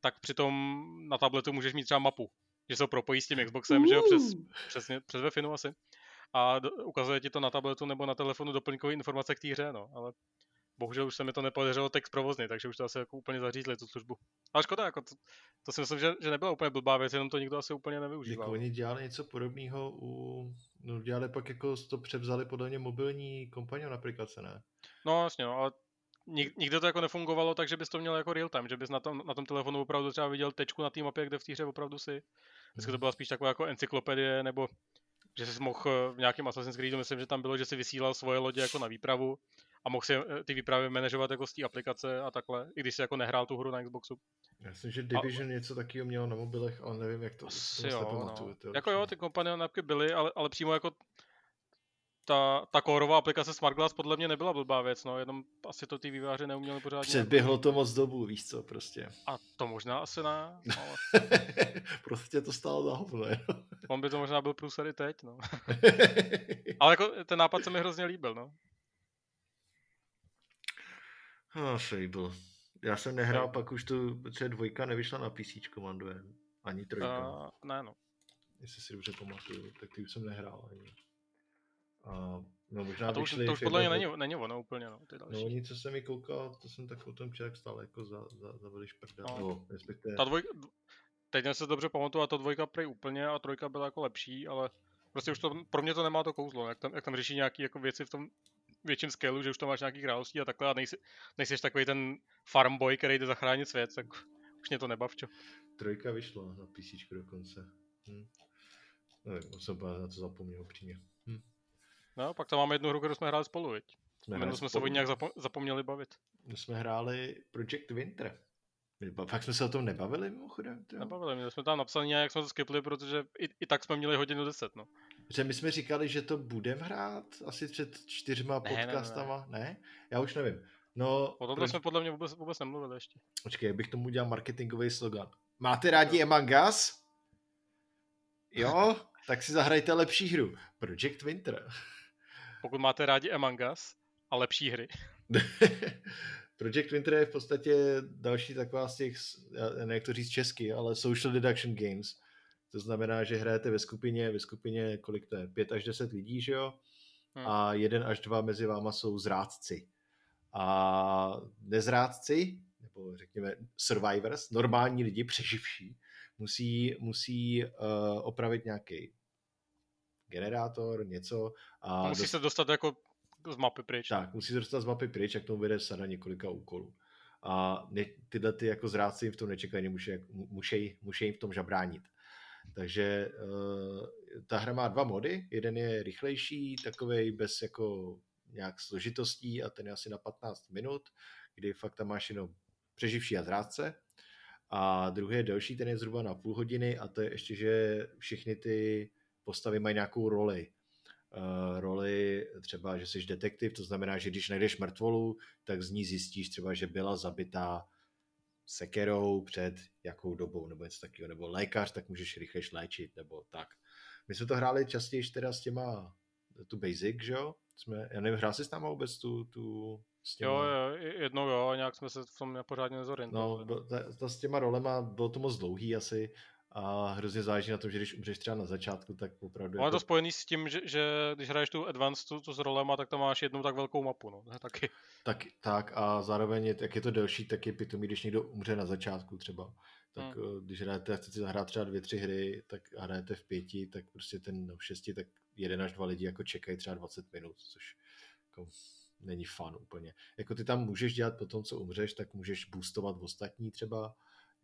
tak přitom na tabletu můžeš mít třeba mapu, že se propojí s tím Xboxem, uh. že jo, přes, přesně, přes Wi-Fi asi. A do, ukazuje ti to na tabletu nebo na telefonu doplňkové informace k té hře, no, ale... Bohužel už se mi to nepodařilo text provozně, takže už to asi jako úplně zařízli tu službu. Ale škoda, jako to, to si myslím, že, že nebyla úplně blbá věc, jenom to nikdo asi úplně nevyužíval. Oni dělali něco podobného u No dělali pak jako to převzali podle mě mobilní kompanion aplikace, ne? No jasně, no, ale nik, nikde to jako nefungovalo tak, že bys to měl jako real time, že bys na tom, na tom telefonu opravdu třeba viděl tečku na té mapě, kde v té hře opravdu si. Dneska to byla spíš taková jako encyklopedie, nebo že jsi mohl v nějakém Assassin's Creedu, myslím, že tam bylo, že si vysílal svoje lodě jako na výpravu a mohl si ty výpravy manažovat jako z té aplikace a takhle, i když si jako nehrál tu hru na Xboxu. Já myslím, že Division a... něco takového mělo na mobilech, ale nevím, jak to se pamatuju. No. Jako jo, ty companion appky byly, ale, ale přímo jako ta, ta kórová aplikace Smart Glass podle mě nebyla blbá věc, no, jenom asi to ty výváři neuměli pořádně. Předběhlo to moc dobu, víš co, prostě. A to možná asi ne. Ale... prostě to stálo za hovno. On by to možná byl průser i teď, no. Ale jako ten nápad se mi hrozně líbil, no. No, Fable. Já jsem nehrál, no. Pak už tu, protože dvojka nevyšla na písíčko, manduje. Ani trojka. Uh, ne, no. Jestli si dobře pamatuju, tak ty už jsem nehrál ani. Uh, no, možná a to, už, to už podle mě není, není ono úplně, no. Ty další. No, oni, co jsem mi koukal, to jsem tak o tom člověk stále jako za, za, za veliš prdel. No. No, respektive... Ta dvojka, teď jsem se dobře pamatuju, a ta dvojka prej úplně a trojka byla jako lepší, ale prostě už to, pro mě to nemá to kouzlo, jak tam, jak tam řeší nějaký jako věci v tom větším scaleu, že už tam máš nějaký království a takhle a nejsi, nejsiš takový ten farmboy, který jde zachránit svět, tak už mě to nebav, čo. Trojka vyšla na písíčku dokonce. Hm. Nevím, osoba na to zapomněl přímě. Hm. No, pak tam máme jednu hru, kterou jsme hráli spolu, viď? Jsme, jsme spolu. Se o ní nějak zapo- zapomněli bavit. My jsme hráli Project Winter. Pak jsme se o tom nebavili mimochodem. Těho? Nebavili, my jsme tam napsali nějak, jak jsme to skipli, protože i, i tak jsme měli hodinu deset, no. Protože my jsme říkali, že to budeme hrát asi před čtyřma ne, podcastama, ne, ne. ne? Já už nevím. No, o tomhle proč... jsme podle mě vůbec, vůbec nemluvili ještě. Počkej, bych tomu udělal marketingový slogan. Máte rádi no. Among Us? Jo? Tak si zahrajte lepší hru. Project Winter. Pokud máte rádi Among Us a lepší hry. Project Winter je v podstatě další taková z těch, jak to říct česky, ale social deduction games. To znamená, že hrajete ve skupině, ve skupině, kolik to je, pět až deset lidí, že jo? Hmm. A jeden až dva mezi váma jsou zrádci. A nezrádci, nebo řekněme survivors, normální lidi, přeživší, musí, musí uh, opravit nějaký generátor, něco. A musí dost... se dostat jako z mapy pryč. Tak, musí se dostat z mapy pryč, jak tomu vede sada několika úkolů. A ne, tyhle ty jako zrádci v tom nečekají, musí jim v tom žabránit. Takže uh, ta hra má dva mody, jeden je rychlejší, takovej bez jako nějak složitostí a ten je asi na patnáct minut, kdy fakt tam máš jenom přeživší a zrádce. A druhý je delší, ten je zhruba na půl hodiny a to je ještě, že všichni ty postavy mají nějakou roli. Uh, roli třeba, že jsi detektiv, to znamená, že když najdeš mrtvolu, tak z ní zjistíš třeba, že byla zabitá sekerou před jakou dobou, nebo něco takového, nebo lékař, tak můžeš rychlejš léčit, nebo tak. My jsme to hráli častěji teda s těma, tu basic, že jo? Jsme, já nevím, hrál jsi s náma vůbec tu, tu s těma... Jo, jo, jednou jo, a nějak jsme se v tom pořádně nezorientovali. No, ta, ta s těma rolema, bylo to moc dlouhý asi a hrozně záleží na tom, že když umřeš třeba na začátku, tak opravdu... Ale je to spojený s tím, že, že když hraješ tu advanced, tu, tu s rolema, tak tam máš jednu tak velkou mapu, no, taky. Tak, tak a zároveň, je, jak je to delší, tak je pitomý, když někdo umře na začátku třeba. Tak hmm. když hrajete, chcete zahrát třeba dvě, tři hry, tak hrajete v pěti, tak prostě ten no, v šesti, tak jeden až dva lidi jako čekají třeba dvacet minut, což jako není fun úplně. Jako ty tam můžeš dělat po tom, co umřeš, tak můžeš boostovat ostatní třeba.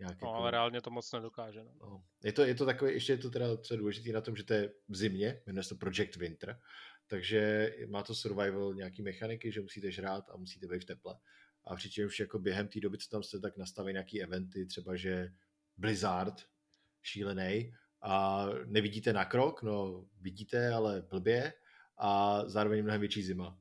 No, jako... ale reálně to moc nedokáže. Ne? No. Je to, je to takové, ještě je to teda co je důležité na tom, že to je v zimě, jmenuje se to Project Winter, takže má to survival nějaký mechaniky, že musíte žrát a musíte být v teple. A přičem už jako během té doby, co tam jste, tak nastaví nějaký eventy, třeba že Blizzard šílený a nevidíte na krok, no vidíte, ale blbě a zároveň mnohem větší zima.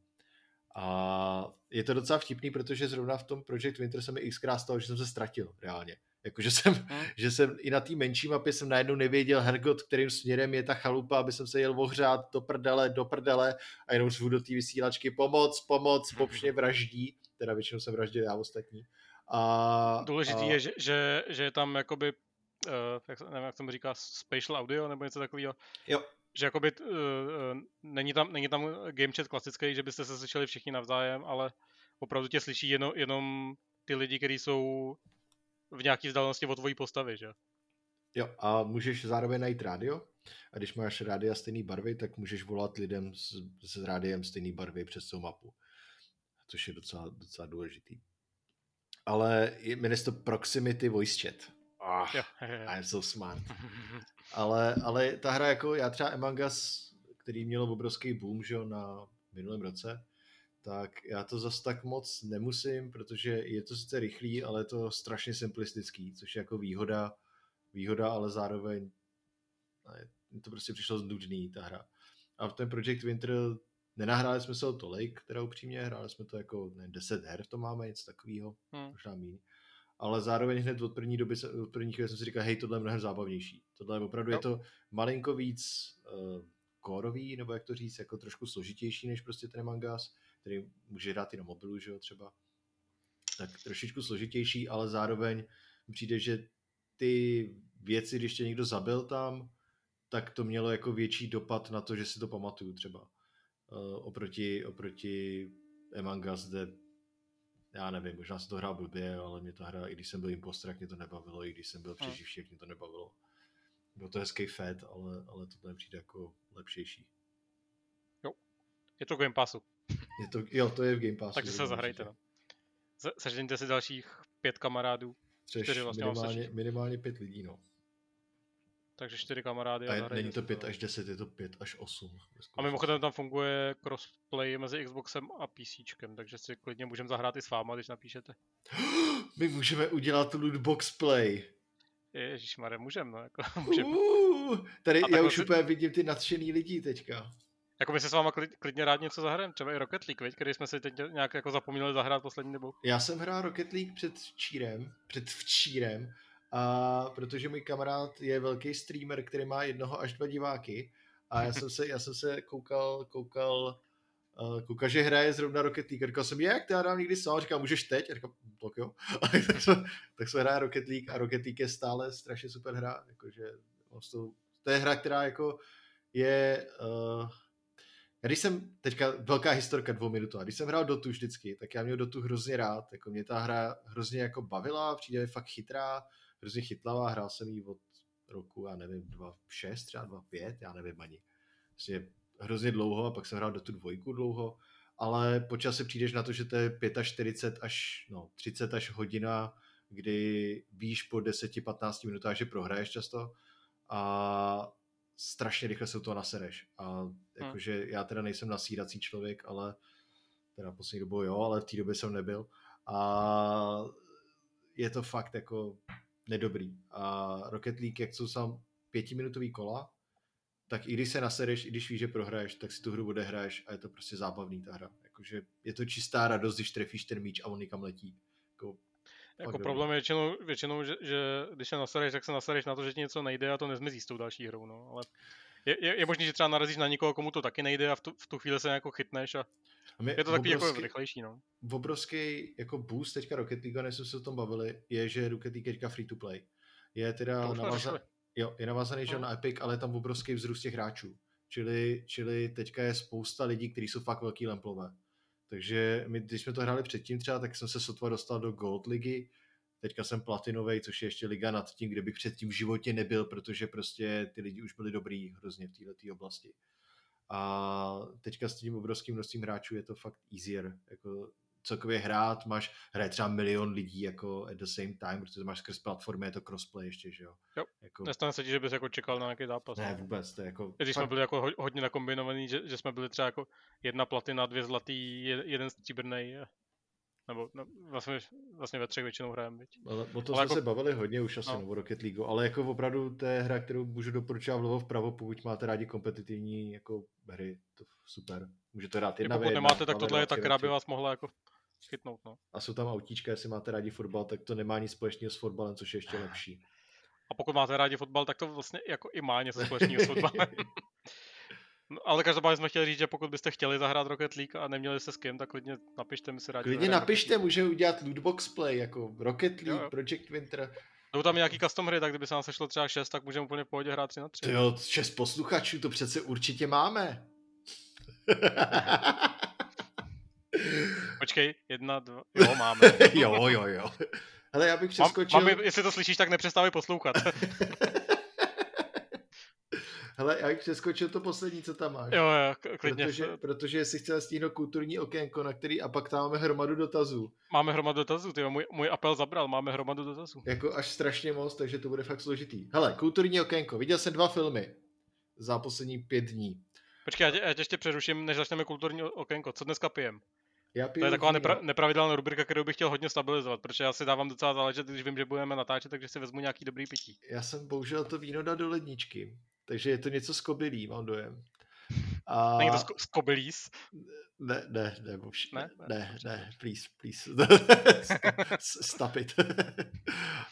A je to docela vtipný, protože zrovna v tom Project Winter se mi xkrát stalo, že jsem se ztratil reálně. Jakože jsem, hmm. že jsem i na té menší mapě jsem najednou nevěděl hergot, kterým směrem je ta chalupa, aby jsem se jel ohřát do prdele, do prdele a jenom zvu do té vysílačky pomoc, pomoc, popšně vraždí. Teda většinou jsem vraždil já ostatní. A, důležitý a... je, že, že, že je tam jakoby, uh, jak, nevím, jak tomu říká, spatial audio nebo něco takového. Jo. Že jakoby uh, není tam, není tam game chat klasický, že byste se slyšeli všichni navzájem, ale opravdu tě slyší jenom, jenom ty lidi, kteří jsou v nějaký vzdálenosti od tvojí postavy, že? Jo, a můžeš zároveň najít rádio, A když máš rádia stejný barvy, tak můžeš volat lidem s, s rádiem stejný barvy přes celou mapu. Což je docela, docela důležitý. Ale jmenuje se to Proximity Voice Chat. Oh, I'm so smart. Ale, ale ta hra, jako já třeba Among Us, který měl obrovský boom, že jo, na minulém roce, tak já to zas tak moc nemusím, protože je to sice rychlý, ale je to strašně simplistický, což je jako výhoda, výhoda, ale zároveň to prostě přišlo znudný, ta hra. A v ten Project Winter nenahráli jsme se o tolik, teda upřímně, hráli jsme to jako ne, deset her, to máme, něco takového, hmm. možná míň. Ale zároveň hned od první doby, od první chvíle jsem si říkal, hej, tohle je mnohem zábavnější. Tohle je opravdu, no. je to malinko víc uh, kórový, nebo jak to říct, jako trošku složitější než prostě ten Among Us, který může hrát i na mobilu, že jo, třeba. Tak trošičku složitější, ale zároveň přijde, že ty věci, když tě někdo zabil tam, tak to mělo jako větší dopad na to, že si to pamatuju třeba. Uh, oproti, oproti Among Us, kde já nevím, možná jsem to hrál blbě, ale mě ta hra, i když jsem byl impostor, mě to nebavilo, i když jsem byl přeživší, mě to nebavilo. Byl to hezký fet, ale, ale to mi přijde jako lepšejší. Jo, je to v Game Passu. Je to, jo, to je v Game Passu. Takže se zahrajte. Sežeňte si dalších pět kamarádů. Čtyři vlastně minimálně, minimálně pět lidí, no. Takže čtyři kamarády. A není to pět až deset, je to pět až osm. A mimochodem tam funguje crossplay mezi Xboxem a PCčkem, takže si klidně můžeme zahrát i s váma, když napíšete. My můžeme udělat lootbox play. Ježišmaré, můžeme, no. Jako, můžeme. Uuu, tady a já už si... úplně vidím ty nadšený lidi teďka. Jako my se s váma klid, klidně rád něco zahrajeme, třeba i Rocket League, viď? Který jsme si teď nějak jako zapomněli zahrát poslední dobou. Já jsem hrál Rocket League před včírem, před včírem. A protože můj kamarád je velký streamer, který má jednoho až dva diváky a já jsem se, já jsem se koukal, koukal, uh, koukal, že hraje zrovna Rocket League a říkal jsem, jak, já dám někdy sám, říkal, můžeš teď? A říkal, tak jo. tak, se, tak se hraje Rocket League a Rocket League je stále strašně super hra, jakože to, to je hra, která jako je, uh, když jsem, teďka velká historka dvou minutová, když jsem hrál Dotu vždycky, tak já měl Dotu hrozně rád, jako mě ta hra hrozně jako bavila, přijde mi fakt chytrá, hrozně chytlavá, hrál jsem ji od roku, já nevím, dva šest, třeba dva pět, já nevím ani. Vlastně hrozně dlouho a pak jsem hrál do tu dvojku dlouho, ale po čase přijdeš na to, že to je čtyřicet pět až, no, třicet až hodina, kdy víš po deset až patnáct minutách, že prohraješ často a strašně rychle se toho nasereš. A jakože hmm. já teda nejsem nasírací člověk, ale teda poslední dobou jo, ale v té době jsem nebyl. A je to fakt jako... nedobrý. A Rocket League, jak jsou sám pětiminutový kola, tak i když se nasereš, i když víš, že prohraješ, tak si tu hru odehraješ a je to prostě zábavný ta hra. Jakože je to čistá radost, když trefíš ten míč a on někam letí. Jako, jako problém je většinou, většinou že, že když se nasereš, tak se nasereš na to, že ti něco nejde a to nezmizí s tou další hrou. No. Ale je, je, je možný, že třeba narazíš na někoho, komu to taky nejde a v tu, v tu chvíli se nějakou chytneš a, a je to takový jako rychlejší. No. Obrovský jako boost teďka Rocket League, než jsme se o tom bavili, je, že Rocket League je teďka free to play. Je teda navázaný, jo, je navázaný no. na Epic, ale je tam obrovský vzrůst těch hráčů. Čili, čili teďka je spousta lidí, kteří jsou fakt velký lemplové. Takže my, když jsme to hráli předtím třeba, tak jsem se sotva dostal do Gold ligy. Teďka jsem platinovej, což je ještě liga nad tím, kde bych předtím v životě nebyl, protože prostě ty lidi už byli dobrý hrozně v této oblasti. A teďka s tím obrovským množstvím hráčů je to fakt easier. Jako celkově hrát, máš, hraje třeba milion lidí jako at the same time, protože máš skrz platformy, je to crossplay ještě, že jo? Jo, jako... nestane se ti, že bys jako čekal na nějaký zápas. Ne, vůbec, to je jako... Když fakt... jsme byli jako hodně nakombinovaný, že, že jsme byli třeba jako jedna platina, dvě zlatý, jeden stříbrnej, nebo no, vlastně, vlastně ve třech většinou hrajeme. Ale o to ale jsme jako... se bavili hodně už asi, no. nebo Rocket League, ale jako opravdu to je hra, kterou můžu doporučovat vlevo vpravo, pokud máte rádi kompetitivní jako hry, to super. Můžete hrát jedna, pokud nemáte, tak tohle je ta, která by vás mohla jako chytnout. No. A jsou tam autíčka, jestli máte rádi fotbal, tak to nemá nic společného s fotbalem, což je ještě lepší. A pokud máte rádi fotbal, tak to vlastně jako i má něco společného s fotbalem. No, ale každopádně jsme chtěli říct, že pokud byste chtěli zahrát Rocket League a neměli se s kým, tak klidně napište, my si rádi. Klidně napište, můžeme udělat lootbox play, jako Rocket League, jo, jo. Project Winter. Jdou tam nějaký custom hry, tak kdyby se nám sešlo třeba šest, tak můžeme úplně v pohodě hrát tři na tři. To jo, šest posluchačů, to přece určitě máme. Počkej, jedna, dva, jo, máme. jo, jo, jo. Hele, já bych přeskočil. Mám, mám, jestli to slyšíš, tak nepřestávej poslouchat. Hele, já bych přeskočil to poslední, co tam máš. Jo, jo, klidně. Protože, protože jsi chtěl stihnout kulturní okénko, na který, a pak tam máme hromadu dotazů. Máme hromadu dotazů, ty můj, můj apel zabral, máme hromadu dotazů. Jako až strašně moc, takže to bude fakt složitý. Hele, kulturní okénko, viděl jsem dva filmy za poslední pět dní. Počkej, já tě, já tě ještě přeruším, než začneme kulturní okénko, co dneska pijem? Já piju to je taková nepra- nepravidelná rubrika, kterou bych chtěl hodně stabilizovat, protože já si dávám docela záležet, když vím, že budeme natáčet, takže si vezmu nějaký dobrý pití. Já jsem bohužel to víno dal do ledničky, takže je to něco skobilý, mám dojem. A... Není to sko- skobilís? Ne, ne, ne, bož, ne, ne, ne, ne, please, please, stop it.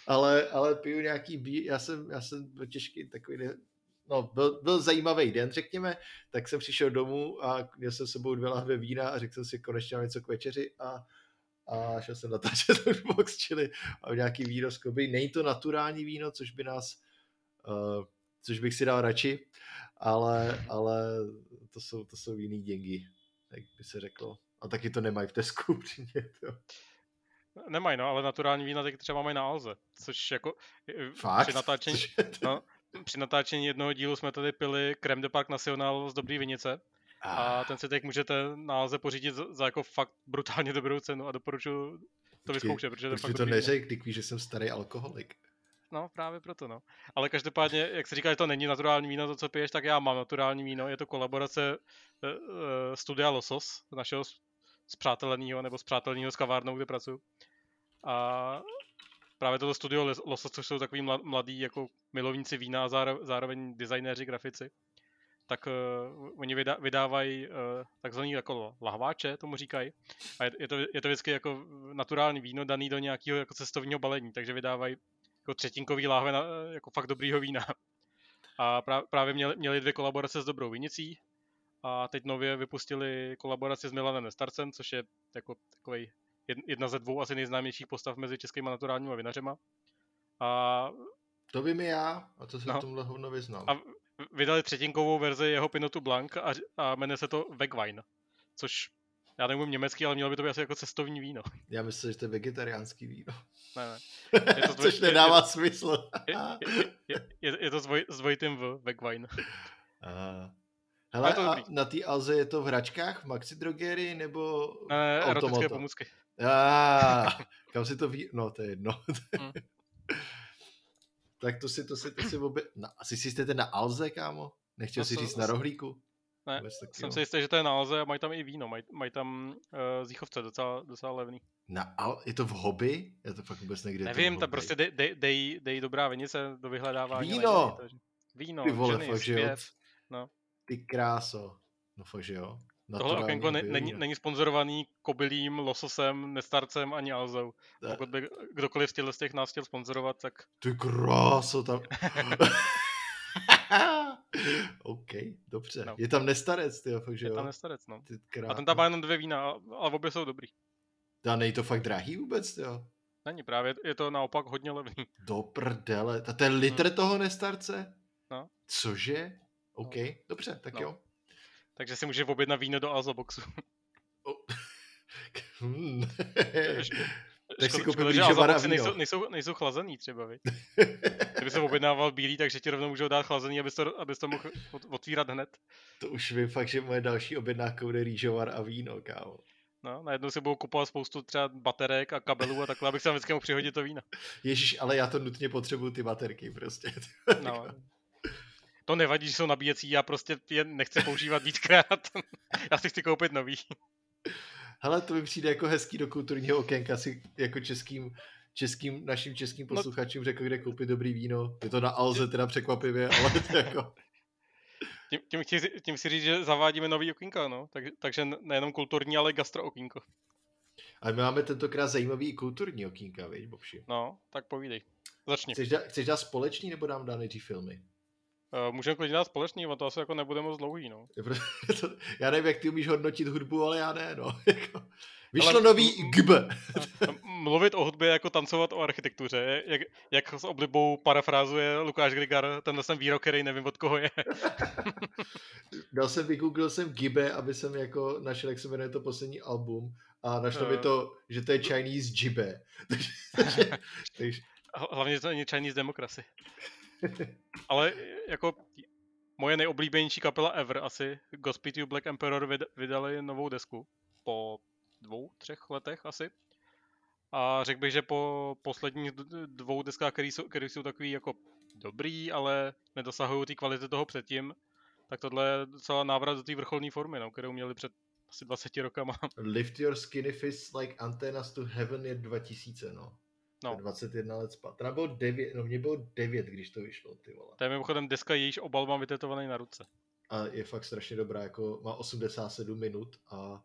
ale, ale piju nějaký bí, já jsem, já jsem byl těžký takový... Ne... No, byl, byl zajímavý den, řekněme, tak jsem přišel domů a měl jsem s sebou dvě lahve vína a řekl jsem si, konečně mám něco k večeři a, a šel jsem natáčet box, čili a nějaký víno z Koby. Není to naturální víno, což by nás, uh, což bych si dal radši, ale, ale to jsou, to jsou jiný děngy, jak by se řeklo. A taky to nemají v Tesku, přímě to. Nemají, no, ale naturální vína teď třeba mají na Alze, což jako fakt? Při natáčení... No. Při natáčení jednoho dílu jsme tady pili Crème de Parc National z dobrý vinice a ten si teď můžete náze pořídit za jako fakt brutálně dobrou cenu a doporučuji to vyzkoušet, protože to je fakt dobrý. Už to neřek, když víš, že jsem starý alkoholik. No, právě proto, no. Ale každopádně, jak se říká, že to není naturální víno, to, co piješ, tak já mám naturální víno. Je to kolaborace uh, studia Losos, našeho spřáteleného nebo spřáteleného s kavárnou, kde pracuju. A... Právě toto studio Losos, což jsou takový mladí jako milovníci vína a zároveň designéři, grafici, tak uh, oni vydá, vydávají uh, takzvaný jako lahváče, tomu říkají. A je, je, to, je to vždycky jako naturální víno daný do nějakého jako cestovního balení, takže vydávají jako třetinkový láhve na, jako fakt dobrýho vína. A pra, právě měli, měli dvě kolaborace s dobrou vinicí a teď nově vypustili kolaboraci s Milanem Nestarcem, což je jako takovej jedna ze dvou asi nejznámějších postav mezi českýma naturálníma vinařema. A... To vím i já, a to se no. v tomhle hovno vyznám. A vydali třetinkovou verzi jeho Pinotu Blanc a, a jmenuje se to Vegwine, což já nemůžu německy, ale mělo by to být asi jako cestovní víno. Já myslím, že to je vegetariánský víno. Ne, ne. Je to dvoj... což nedává smysl. je, je, je, je to s dvojitým V, Vegwine. Aha. Hele, a a na té Alze je to v hračkách, v Maxi Drogerii, nebo ne, automata? Erotické pomůcky. Ah, kam si to ví? No, to je jedno. Mm. Tak to si, to si, to si obě... No, asi si jste na Alze, kámo? Nechtěl no, si říct to, na Rohlíku? Ne, taky, jsem si jistý, že to je na Alze a mají tam i víno, mají, mají tam uh, zíchovce, docela, docela levný. Na Al... Je to v hobby? Já to fakt vůbec někde... Nevím, tam prostě dej, dej, dej, dej dobrá vinice do vyhledávání. Víno! Nejde, víno, ty vole, ženy, fakt, zpěv, no. Ty kráso. No fakt, že jo. Tohle okénko ne, není, není sponzorovaný kobylím, lososem, Nestarcem ani Alzou. Pokud by kdokoliv z těch nás chtěl sponzorovat, tak... Ty kráso tam... OK, dobře. No. Je tam Nestarec, tyjo, fakt, že jo? Je tam Nestarec, no. A ten tam má jenom dvě vína, ale obě jsou dobrý. A není to fakt drahý vůbec, tyjo? Není právě, je to naopak hodně levný. Do prdele, a ten litr hmm. toho Nestarce? No. Cože? OK, no. Dobře, tak no. Jo. Takže si můžeš objednat víno do Alzaboxu. Oh. hmm. tak si koupím lížovara víno. Nejsou, nejsou, nejsou chlazený třeba, viď? Kdyby se objednával bílý, takže ti rovnou můžou dát chlazený, abys to, abys to mohl otvírat hned. To už vím fakt, že moje další objednávka bude rýžovar a víno, kámo. No, najednou si budou kupovat spoustu třeba baterek a kabelů a takhle, abych se tam vždycky mohl přihodit to víno. Ježíš, ale já to nutně potřebuju, ty baterky prostě. No. To nevadí, že jsou nabíjecí, já prostě je nechci používat víckrát. Já si chci koupit nový. Hele, to mi přijde jako hezký do kulturního okénka si jako českým, českým, našim českým posluchačům řekl, kde koupit dobrý víno. Je to na Alze teda překvapivě, ale to jako... Tím, tím, chci, tím si říct, že zavádíme nový okénka, no. Tak, takže nejenom kulturní, ale gastro okénko. Ale my máme tentokrát zajímavý i kulturní okénka, víš, Bobši? No, tak povídej. Začni. Chceš dát, chceš dát společný, nebo dám dát nejdřív filmy? Uh, můžeme klidně dát společný, ale to asi jako nebude moc dlouhý, no. Já nevím, jak ty umíš hodnotit hudbu, ale já ne, no. Vyšlo ale nový gb. Mluvit o hudbě jako tancovat o architektuře, jak, jak s oblibou parafrázuje Lukáš Grigar, tenhle jsem výrok, který nevím, od koho je. Dal jsem, vygooglil jsem gibe, aby jsem jako našel, jak se jmenuje to poslední album a našlo uh, mi to, že to je Chinese gibe. Hlavně, že to není Chinese democracy. Ale jako moje nejoblíbenější kapela ever asi, Godspeed You Black Emperor, vydali novou desku po dvou, třech letech asi. A řekl bych, že po posledních dvou deskách, které jsou, které jsou takový jako dobrý, ale nedosahují té kvality toho předtím, tak tohle je docela návrat do té vrcholné formy, no, kterou měli před asi dvaceti rokama. Lift Your Skinny Fist Like Antennas to Heaven je dva tisíce, no. No. dvacet jedna let zpátky. Teda bylo devět, no mě bylo devět, když to vyšlo, ty vole. To je mimochodem deska, jejíž obal mám vytetovaný na ruce. A je fakt strašně dobrá, jako má osmdesát sedm minut a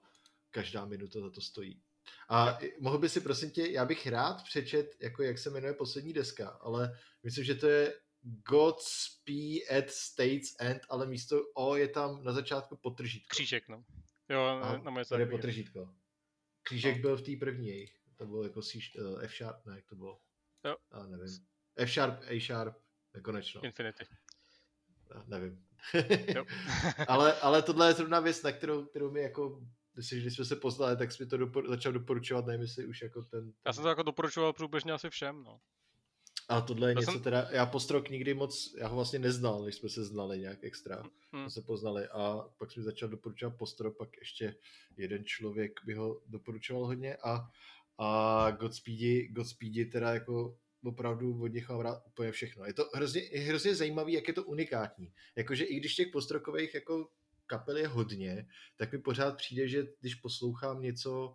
každá minuta za to stojí. A mohl by si, prosím tě, já bych rád přečet, jako jak se jmenuje poslední deska, ale myslím, že to je Godspeed at States End, ale místo O je tam na začátku potržítko. Křížek, no. Jo, a, na moje tady potržítko. Křížek no. Byl v té první jejich. To bylo jako C, uh, F Sharp, ne, jak to bylo? Jo. A nevím. F Sharp A Sharp, nekonečno. Infinity. A nevím. Jo. ale, ale tohle je zrovna věc, na kterou, kterou mi jako... Když jsme se poznali, tak jsme to dopor- začal doporučovat, nevím, jestli už jako ten, ten... Já jsem to jako doporučoval průběžně asi všem, no. A tohle je já něco jsem... teda, já Postrok nikdy moc, já ho vlastně neznal, než jsme se znali nějak extra, mm. se poznali a pak jsme začal doporučovat Postrok, pak ještě jeden člověk by ho doporučoval hodně a, a Godspeedi, Godspeedi teda jako opravdu od nich mám rád úplně všechno. Je to hrozně, je hrozně zajímavý, jak je to unikátní. Jakože i když těch Postrokových jako kapel je hodně, tak mi pořád přijde, že když poslouchám něco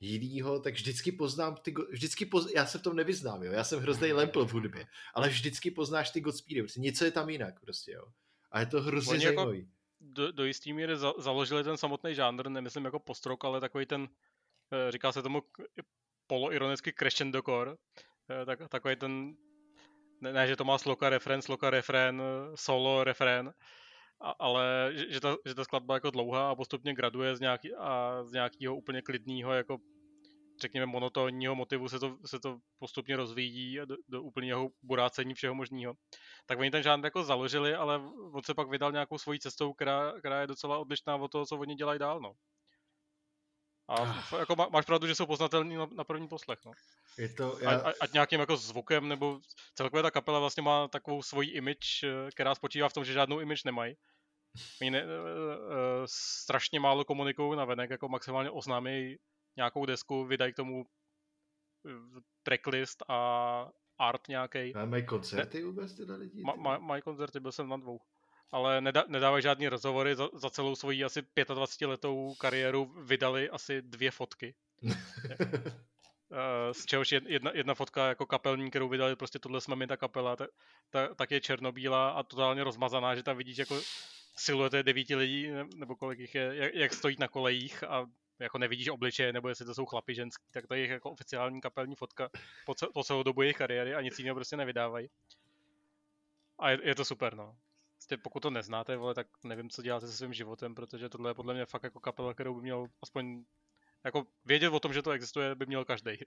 jinýho, tak vždycky poznám ty, vždycky poz, já se v tom nevyznám, jo, já jsem hrozný lempl v hudbě, ale vždycky poznáš ty Godspeedy, prostě něco je tam jinak, prostě, jo. A je to hrozně oni zajímavý. Jako do, do jistý míry za, založili ten samotný žánr, nemyslím jako postrok, ale takový ten, říká se tomu poloironicky crescendo core, tak, takový ten, ne, ne, že to má sloka, refren, sloka, refren, solo, refren, A, ale že ta, že ta skladba jako dlouhá a postupně graduje z, nějaký, a z nějakého úplně klidného, jako řekněme monotónního motivu se to, se to postupně rozvíjí a do, do úplného burácení všeho možného. Tak oni ten žánr jako založili, ale on se pak vydal nějakou svojí cestou, která, která je docela odlišná od toho, co oni dělají dál, no. A ah. jako má, máš pravdu, že jsou poznatelní na, na první poslech, no. Je to, já... a, ať nějakým jako zvukem, nebo celkově ta kapela vlastně má takovou svoji image, která spočívá v tom, že žádnou image nemají. Oni ne, uh, strašně málo komunikují navenek, jako maximálně oznámí nějakou desku, vydají k tomu tracklist a art nějaký. A mají koncerty vůbec teda lidi? Mají koncerty, byl jsem na dvou. Ale nedá, nedávají žádný rozhovory, za, za celou svoji asi dvacetipětiletou kariéru vydali asi dvě fotky. Z čehož jedna, jedna fotka jako kapelní, kterou vydali, prostě tohle jsme my, ta kapela, ta, ta, tak je černobílá a totálně rozmazaná, že tam vidíš jako siluety devíti lidí, nebo kolik jich je, jak, jak stojí na kolejích a jako nevidíš obličeje, nebo jestli to jsou chlapi ženský, tak to je jako oficiální kapelní fotka po, cel, po celou dobu jejich kariéry a nic jiného prostě nevydávají. A je, je to super, no. Pokud to neznáte, vole, tak nevím, co děláte se svým životem, protože tohle je podle mě fakt jako kapela, kterou by měl aspoň jako vědět o tom, že to existuje, by měl každej.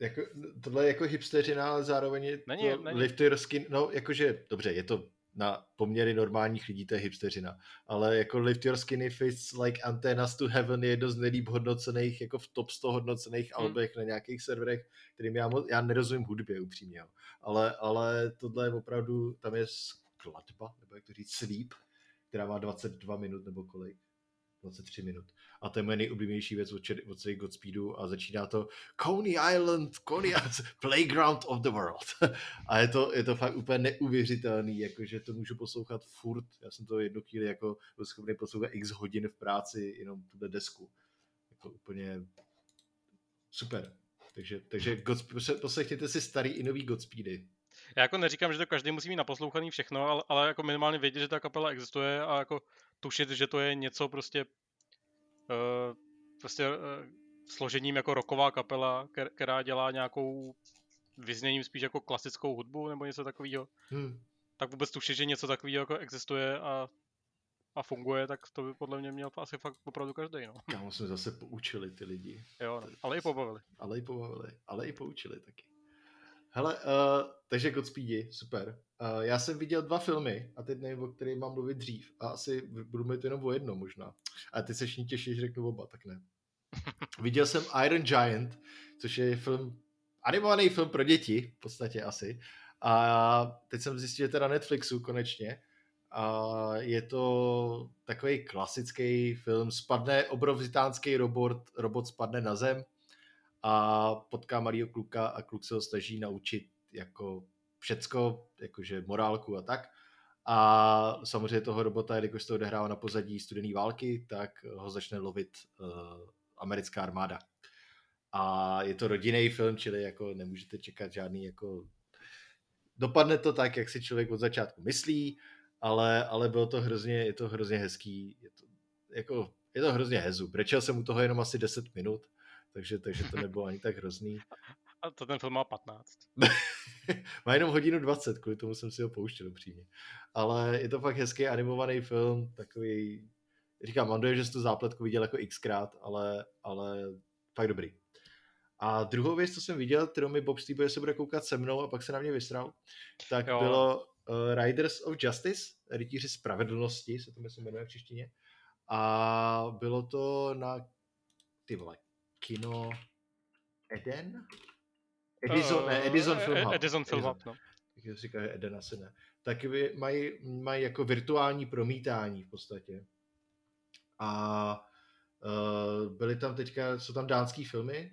Jako, tohle je jako hipsteřina, ale zároveň není, to není. Lifterský, no jakože, dobře, je to na poměry normálních lidí, to je hipsteřina, ale jako Lift Your Skinny Fists Like Antennas to Heaven je jedno z nejlíp hodnocených, jako v top sto hodnocených hmm. albech na nějakých serverech, kterým já, moc, já nerozumím hudbě upřímně, ale, ale tohle je opravdu, tam je skladba, nebo jak to říct, sleep, která má dvacet dva minut nebo kolik. dvacet tři minut. A to je moje nejoblíbenější věc od, od celých Godspeedu a začíná to Coney Island, Coney Island, Playground of the World. A je to, je to fakt úplně neuvěřitelný, jakože to můžu poslouchat furt. Já jsem to jednu chvíli jako byl schopný poslouchat x hodin v práci, jenom tuhle desku. Jako úplně super. Takže, takže Godspeed, poslechněte si starý i nový Godspeedy. Já jako neříkám, že to každý musí mít naposlouchaný všechno, ale, ale jako minimálně vědět, že ta kapela existuje a jako tušit, že to je něco prostě uh, prostě uh, složením jako rocková kapela, která dělá nějakou vyzněním spíš jako klasickou hudbu nebo něco takového. Hmm. Tak vůbec tušit, že něco takového jako existuje a, a funguje, tak to by podle mě měl asi fakt opravdu každý. No. Kámo, jsme zase poučili ty lidi. Jo, no. ale i pobavili. Ale i pobavili, ale i poučili taky. Hele, uh, takže Godspeedi, super. Uh, já jsem viděl dva filmy a teď nevím, o kterých mám mluvit dřív a asi budu mluvit jenom o jedno možná. A ty se všichni těší, že řeknu oba, tak ne. Viděl jsem Iron Giant, což je film, animovaný film pro děti, v podstatě asi. A teď jsem zjistil, že teda Netflixu konečně A je to takový klasický film. Spadne obrovitánský robot, robot spadne na zem a potká malýho kluka a kluk se ho snaží naučit jako všecko, jakože morálku a tak. A samozřejmě toho robota, jelikož se odehrává na pozadí studené války, tak ho začne lovit uh, americká armáda. A je to rodinný film, čili jako nemůžete čekat žádný jako... Dopadne to tak, jak si člověk od začátku myslí, ale, ale bylo to hrozně, je to hrozně hezký, je to, jako, je to hrozně hezu. Brečel jsem u toho jenom asi deset minut, takže, takže to nebylo ani tak hrozný. A to ten film má patnáct. Má jenom hodinu dvacet, kvůli tomu jsem si ho pouštěl upřímně. Ale je to fakt hezký animovaný film, takový, říkám, mám dojem, že jsi tu zápletku viděl jako xkrát, ale, ale fakt dobrý. A druhou věc, co jsem viděl, kterou mi Bob slíbil, že se bude koukat se mnou a pak se na mě vysral, tak jo. Bylo uh, Riders of Justice, rytíři spravedlnosti, se to myslím jmenuje v češtině. A bylo to na, ty vole, Kino Eden? Edison, ne, Edison uh, Film Hub. Edison Film Hub, no. Takže si říká, že Eden asi ne. Tak mají maj jako virtuální promítání v podstatě. A uh, byly tam teďka, jsou tam dánský filmy,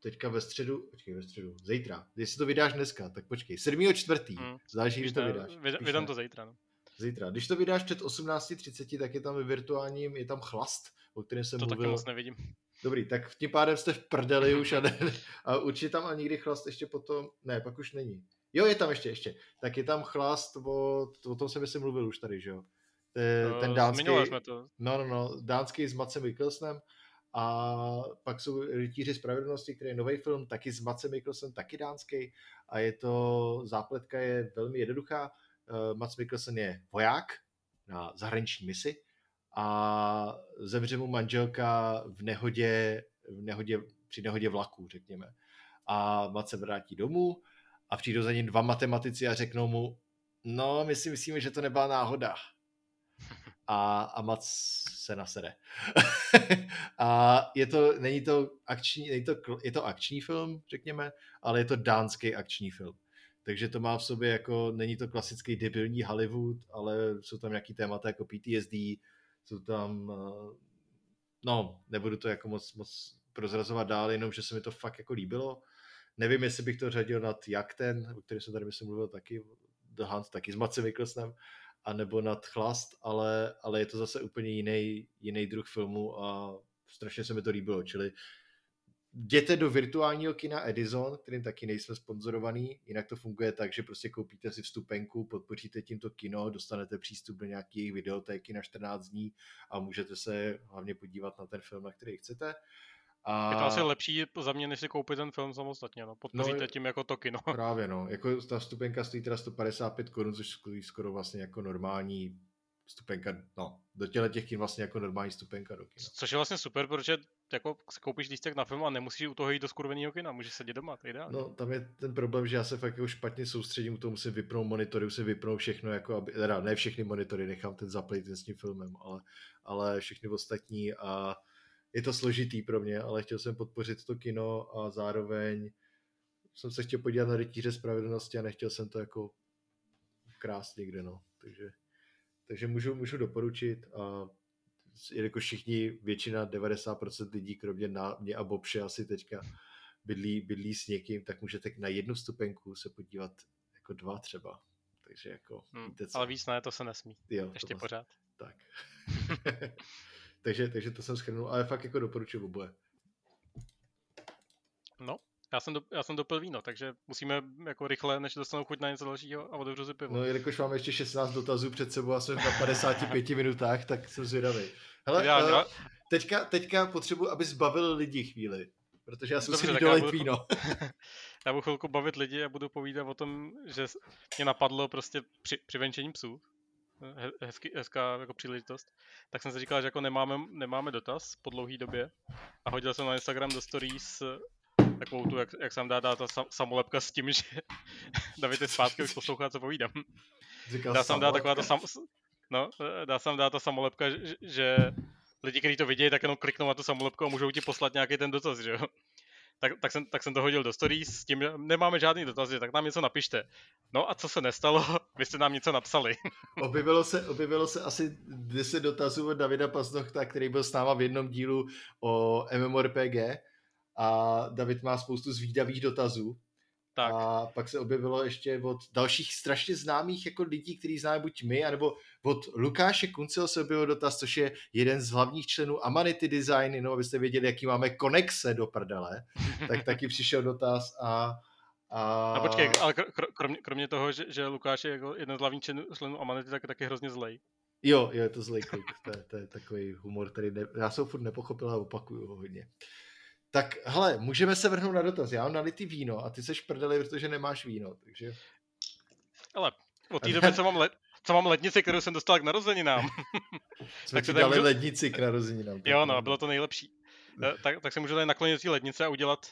teďka ve středu, počkej, ve středu, zítra. Jestli to vydáš dneska, tak počkej, sedmého čtvrtý Hmm. Záleží, když to vydáš. Vydám vy, vy to zítra, no. Zítra. Když to vydáš před osmnáct třicet, tak je tam ve virtuálním, je tam Chlast, o kterém jsem to mluvil. To taky moc nevidím. Dobrý, tak v tím pádem jste v prdeli už a, ne, a určitě tam a nikdy Chlast ještě potom, ne, pak už není. Jo, je tam ještě, ještě. Tak je tam Chlast, o, o tom jsem si mluvil už tady, že jo. Ten, ten dánský, to. no, no, no, dánský s Madsem Mikkelsnem. A pak jsou Rytíři spravedlnosti, který je nový film, taky s Madsem Mikkelsen, taky dánský. A je to, zápletka je velmi jednoduchá. Mads Mikkelsen je voják na zahraniční misi a zemře mu manželka v nehodě, v nehodě, při nehodě vlaku, řekněme. A Mads se vrátí domů a přijdou za ním dva matematici a řeknou mu, no, my si myslíme, že to nebyla náhoda. A, a Mads se nasede. A je to, není to akční, není to, je to akční film, řekněme, ale je to dánský akční film. Takže to má v sobě jako, není to klasický debilní Hollywood, ale jsou tam nějaký témata jako P T S D, jsou tam, no, nebudu to jako moc, moc prozrazovat dál, jenom, že se mi to fakt jako líbilo. Nevím, jestli bych to řadil nad jak ten, o který jsem tady myslím mluvil taky, The Hunt, taky s Madsem Mikkelsnem, a nebo nad Chlast, ale, ale je to zase úplně jiný, jiný druh filmu a strašně se mi to líbilo. Čili jděte do virtuálního kina Edison, kterým taky nejsme sponzorovaný, jinak to funguje tak, že prostě koupíte si vstupenku, podpoříte tímto kino, dostanete přístup do nějakých videotéky na čtrnáct dní a můžete se hlavně podívat na ten film, na který chcete. A... Je to asi lepší za mě, než si koupit ten film samostatně, no. Podpoříte no, tím jako to kino. Právě, no. Jako ta vstupenka stojí teda sto padesát pět korun, což skoro vlastně jako normální vstupenka, no, do těle těch kin vlastně jako normální vstupenka do kina. Což je vlastně super, protože jako koupíš lístek na film a nemusíš u toho jít do skurveného kina, můžeš sedět doma, to je ideální. No, tam je ten problém, že já se fakt jako špatně soustředím, u toho musím vypnout monitory, musím vypnout všechno, jako aby, teda ne všechny monitory, nechám ten zaplejt s tím filmem, ale, ale všechny ostatní a je to složitý pro mě, ale chtěl jsem podpořit to kino a zároveň jsem se chtěl podívat na Rytíře spravedlnosti a nechtěl jsem to jako krást někde, no. Takže, takže můžu, můžu doporučit a jelikož všichni, většina, devadesát procent lidí, kromě na, mě a Bobše asi teďka bydlí, bydlí s někým, tak můžete na jednu stupenku se podívat jako dva třeba. Takže jako... Hmm, ale víc ne, to se nesmí. Jo, ještě pořád. Tak. Takže, takže to jsem schrnul, ale fakt jako doporučuji oboje. No, já jsem, do, já jsem dopil víno, takže musíme jako rychle, než dostanu chuť na něco dalšího a otevřu si pivo. No, jelikož máme ještě šestnáct dotazů před sebou a jsme na padesáti pěti minutách, tak jsem zvědavý. Hele, já, já... Teďka, teďka potřebuji, aby zbavil lidi chvíli, protože já jsem si dolejt víno. Já budu chvilku bavit lidi a budu povídat o tom, že mě napadlo prostě při, při venčení psů. Hezky, hezká jako příležitost, tak jsem si říkal, že jako nemáme, nemáme dotaz po dlouhý době a hodil jsem na Instagram do stories takovou tu, jak, jak jsem dá dá ta samolepka s tím, že David je zpátky, už poslouchá, co povídám. Říkal dá jsem dát taková ta sam, no, dá jsem dát ta samolepka, že, že lidi, kteří to vidějí, tak jenom kliknou na tu samolepku a můžou ti poslat nějaký ten dotaz, že jo. tak, tak, jsem, tak jsem to hodil do stories s tím, nemáme žádný dotazy, tak nám něco napište. No a co se nestalo? Vy jste nám něco napsali. Objevilo se, objevilo se asi deset dotazů od Davida Paznochta, který byl s náma v jednom dílu o MMORPG a David má spoustu zvídavých dotazů. Tak. A pak se objevilo ještě od dalších strašně známých jako lidí, kteří známe buď my, anebo od Lukáše Kunceho se objevil dotaz, což je jeden z hlavních členů Amanity Design, no abyste věděli, jaký máme konexe do prdele, tak taky přišel dotaz a... A, a počkej, ale kromě, kromě toho, že, že Lukáš je jako jeden z hlavních členů Amanity, tak je taky hrozně zlej. Jo, jo, je to zlej kluk, to, to je takový humor, který ne... já jsem ho furt nepochopil a opakuju ho hodně. Tak hele, můžeme se vrhnout na dotaz. Já mám nalitý víno a ty seš prdeli, protože nemáš víno, takže... Hele, od té doby, co mám, le, co mám lednici, kterou jsem dostal k narozeninám. Jsme ti dali můžu... lednici k narozeninám. Jo, no, bylo to nejlepší. Tak, tak se můžu tady naklonit do té lednice a udělat...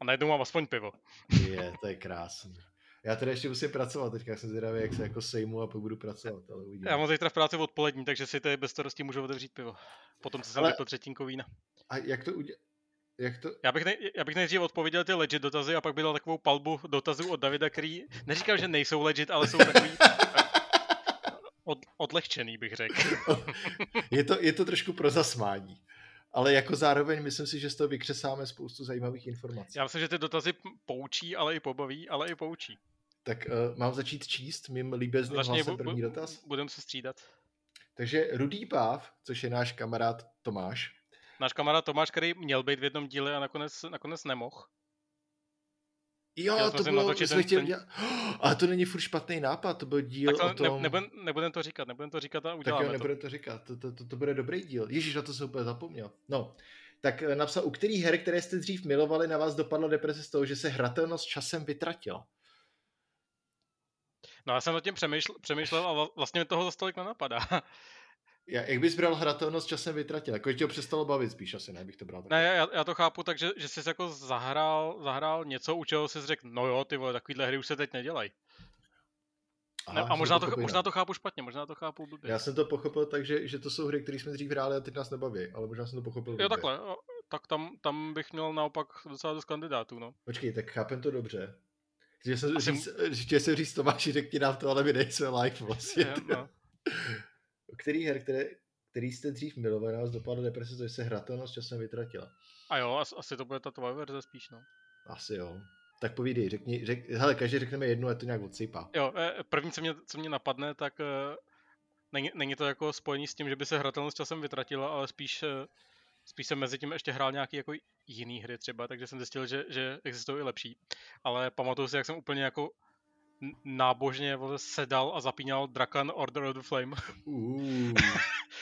A najednou mám aspoň pivo. Je, to je krásný. Já teda ještě musím pracovat teďka, jsem zvědavý, jak se jako sejmu a pak budu pracovat, ale uvidíme. Já mám zítra v práci odpolední, takže si tady bez starosti můžu otevřít pivo. Potom se jsem vypil třetínko vína. A jak to udělat? To... Já bych, nej... bych nejdřív odpověděl ty legit dotazy a pak byl takovou palbu dotazů od Davida, který neříkal, že nejsou legit, ale jsou takový od... odlehčený, bych řekl. je, to, je to trošku pro zasmání. Ale jako zároveň myslím si, že z toho vykřesáme spoustu zajímavých informací. Já myslím, že ty dotazy poučí, ale i pobaví, ale i poučí. Tak uh, mám začít číst mým líbezným hlasem první bu, bu, dotaz? Budeme se střídat. Takže Rudý Páv, což je náš kamarád Tomáš. Náš kamarád Tomáš, který měl být v jednom díle a nakonec, nakonec nemohl. Jo, to bylo, jsme chtěli dělat... Ale to není furt špatný nápad, to byl díl to, o tom... Ne, nebudem, nebudem to říkat, nebudem to říkat a uděláme to. Tak jo, nebudem to, to říkat, to, to, to, to bude dobrý díl. Ježíš, na to jsem úplně zapomněl. No, tak napsal, u kterých her, které jste dřív milovali, na vás dopadla deprese z toho, že se hratelnost časem vytratila. No já jsem o tím přemýšlel, přemýšlel a vlastně mi toho zase tolik nenapadá. Já, jak bys bral hratelnost časem vytratil? Jako tě ho přestalo bavit spíš asi, ne, bych to bral tak. Ne, já, já to chápu tak, že, že jsi jako zahrál, zahrál něco, u čeho jsi řekl, no jo, ty vole, takovýhle hry už se teď nedělají. Ne, a možná to, to, možná to chápu špatně, možná to chápu blbě. Já jsem to pochopil tak, že, že to jsou hry, které jsme dřív hráli a teď nás nebaví, ale možná jsem to pochopil blbě. Jo takhle, tak tam, tam bych měl naopak docela dost kandidátů, no. Počkej, tak chápem to dobře. Chtěl jsem asi... říct, říct, říct Tomáši, řekni nám to, ale my nejsme live vlastně. No. Který her, které, který jste dřív milovali, nás dopadla deprese, to se hratelnost časem vytratila. A jo, as, asi to bude ta tvoje verze spíš, no. Asi jo. Tak povídej, řekni, řek, hele, každý řekneme jednu a to nějak odsypá. Jo, první, co mě, co mě napadne, tak není, není to jako spojený s tím, že by se hratelnost časem vytratila, ale spíš, spíš jsem mezi tím ještě hrál nějaký jako jiný hry třeba, takže jsem zjistil, že, že existují i lepší. Ale pamatuju si, jak jsem úplně jako nábožně sedal a zapínal Drakan Order of the Flame. Uh.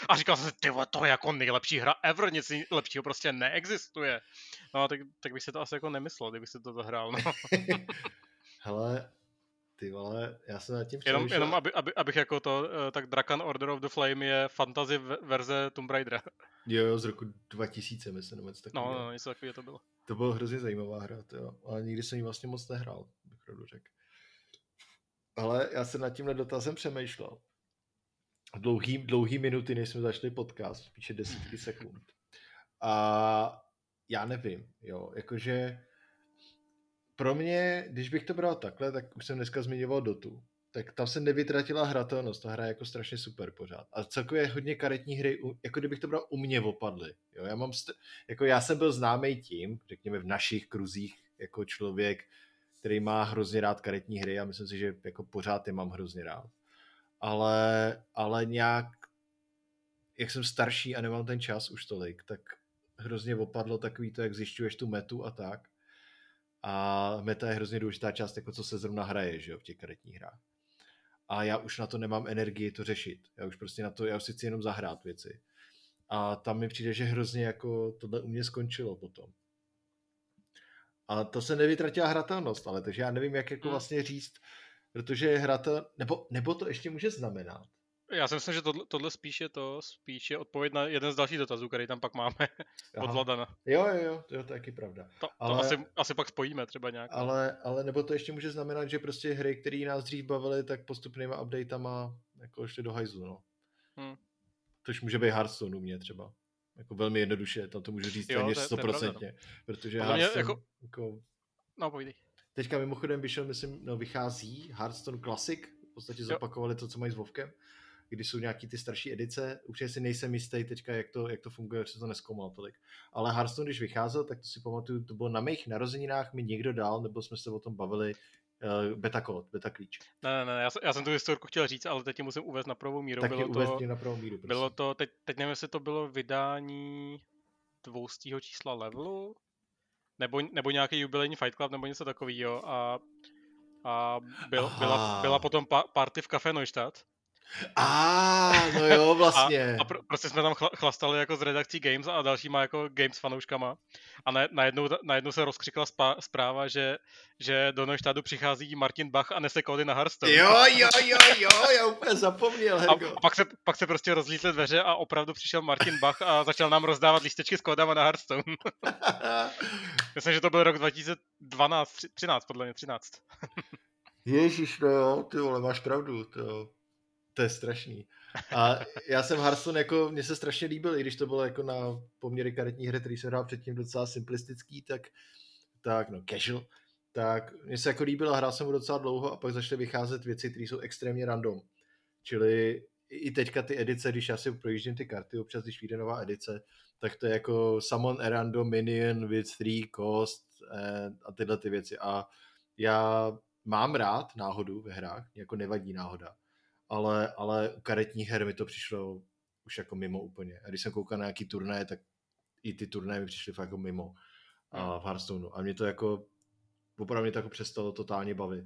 A říkal jsem si, tyvo, to je jako nejlepší hra ever, nic lepšího prostě neexistuje. No tak, tak bych si to asi jako nemyslel, kdybych si to zahrál. No. Hele, ty vole, já jsem nad tím přemýšlel. Jenom, jenom aby, aby, abych jako to, tak Drakan Order of the Flame je fantasy verze Tomb Raidera. Jo, jo, z roku dva tisíce, myslím, nebo něco takového. No, no, něco takového to bylo. To bylo hrozně zajímavá hra, jo, ale nikdy jsem ji vlastně moc nehrál, bych pravdu řekl. Ale já jsem nad tímhle dotazem přemýšlel. Dlouhý, dlouhý minuty, než jsme začali podcast, spíše desítky sekund. A já nevím, jo, jakože pro mě, když bych to bral takhle, tak už jsem dneska zmiňoval Dotu, tak tam se nevytratila hratelnost, ta hra je jako strašně super pořád. A celkově hodně karetní hry, jako kdybych to bral, u mě opadly. Jo, já, mám st- jako já jsem byl známý tím, řekněme v našich kruzích, jako člověk, který má hrozně rád karetní hry a myslím si, že jako pořád je mám hrozně rád. Ale, ale nějak, jak jsem starší a nemám ten čas už tolik, tak hrozně opadlo takový to, jak zjišťuješ tu metu a tak. A meta je hrozně důležitá část, jako co se zrovna hraje, že jo, v těch karetních hrách. A já už na to nemám energii to řešit. Já už prostě na to, já už si chci jenom zahrát věci. A tam mi přijde, že hrozně jako tohle u mě skončilo potom. A to se nevytratila hratelnost, ale takže já nevím, jak jako vlastně říct, protože hratel, nebo, nebo to ještě může znamenat. Já si myslím, že tohle, tohle spíš je to, spíš je odpověď na jeden z dalších dotazů, který tam pak máme. Aha. Od Vladana. Jo, jo, jo, to je taky pravda. To, to ale, asi, asi pak spojíme třeba nějak. Ale, ale nebo to ještě může znamenat, že prostě hry, které nás dřív bavily, tak postupnýma updatama jako ještě do hajzlu, no. Hmm. Tož může být Hearthstone u mě třeba. Jako velmi jednoduše, tam to můžu říct téměř sto procent, protože Hearthstone jako... jako... No, povídej. Teďka mimochodem vyšel, myslím, no, vychází Hearthstone Classic, v podstatě zopakovali to, co mají s WoWkem, když jsou nějaký ty starší edice, určitě si nejsem jistý teďka, jak to, jak to funguje, protože to neskoumal tolik. Ale Hearthstone, když vycházel, tak to si pamatuju, to bylo na mých narozeninách, mi někdo dal, nebo jsme se o tom bavili, uh, beta kód, beta klíč. Ne, ne, ne, já, já jsem tu historku chtěl říct, ale teď musím uvést na pravou míru. Tak bylo to, na pravou míru, bylo to, teď, teď nevím, jestli to bylo vydání dvoustího čísla levelu, nebo, nebo nějaký jubilejní Fight Club, nebo něco takovýho. A, a byl, byla, byla potom pa, party v Café Neustadt. A ah, no jo, vlastně. A, a pro, prostě jsme tam chla, chlastali jako z redakcí Games a dalšíma jako Games fanouškama. A na, najednou, najednou se rozkřikla spá, zpráva, že, že do Neuštádu přichází Martin Bach a nese kódy na Hearthstone. Jo, jo, jo, jo, já úplně zapomněl. A, a pak, se, pak se prostě rozlítly dveře a opravdu přišel Martin Bach a začal nám rozdávat lístečky s kódama na Hearthstone. Myslím, že to byl rok dva tisíce dvanáct, třináct, podle mě třináct. Ježíš, no jo, ty vole, máš pravdu, to To je strašný. A já jsem Hearthstone, jako, mně se strašně líbil, i když to bylo jako na poměry karetní hry, který jsem hrál předtím docela simplistický, tak, tak no casual, tak mně se jako líbil a hrál jsem ho docela dlouho a pak začaly vycházet věci, které jsou extrémně random. Čili i teďka ty edice, když já si projíždím ty karty, občas když vyjde nová edice, tak to je jako summon a random minion with three cost a tyhle ty věci. A já mám rád náhodu ve hrách, jako nevadí náhoda. Ale, ale u karetních her mi to přišlo už jako mimo úplně. A když jsem koukal na nějaký turnaje, tak i ty turnaje mi přišly fakt jako mimo a v Hearthstoneu. A mě to jako, opravdu mě to jako přestalo totálně bavit.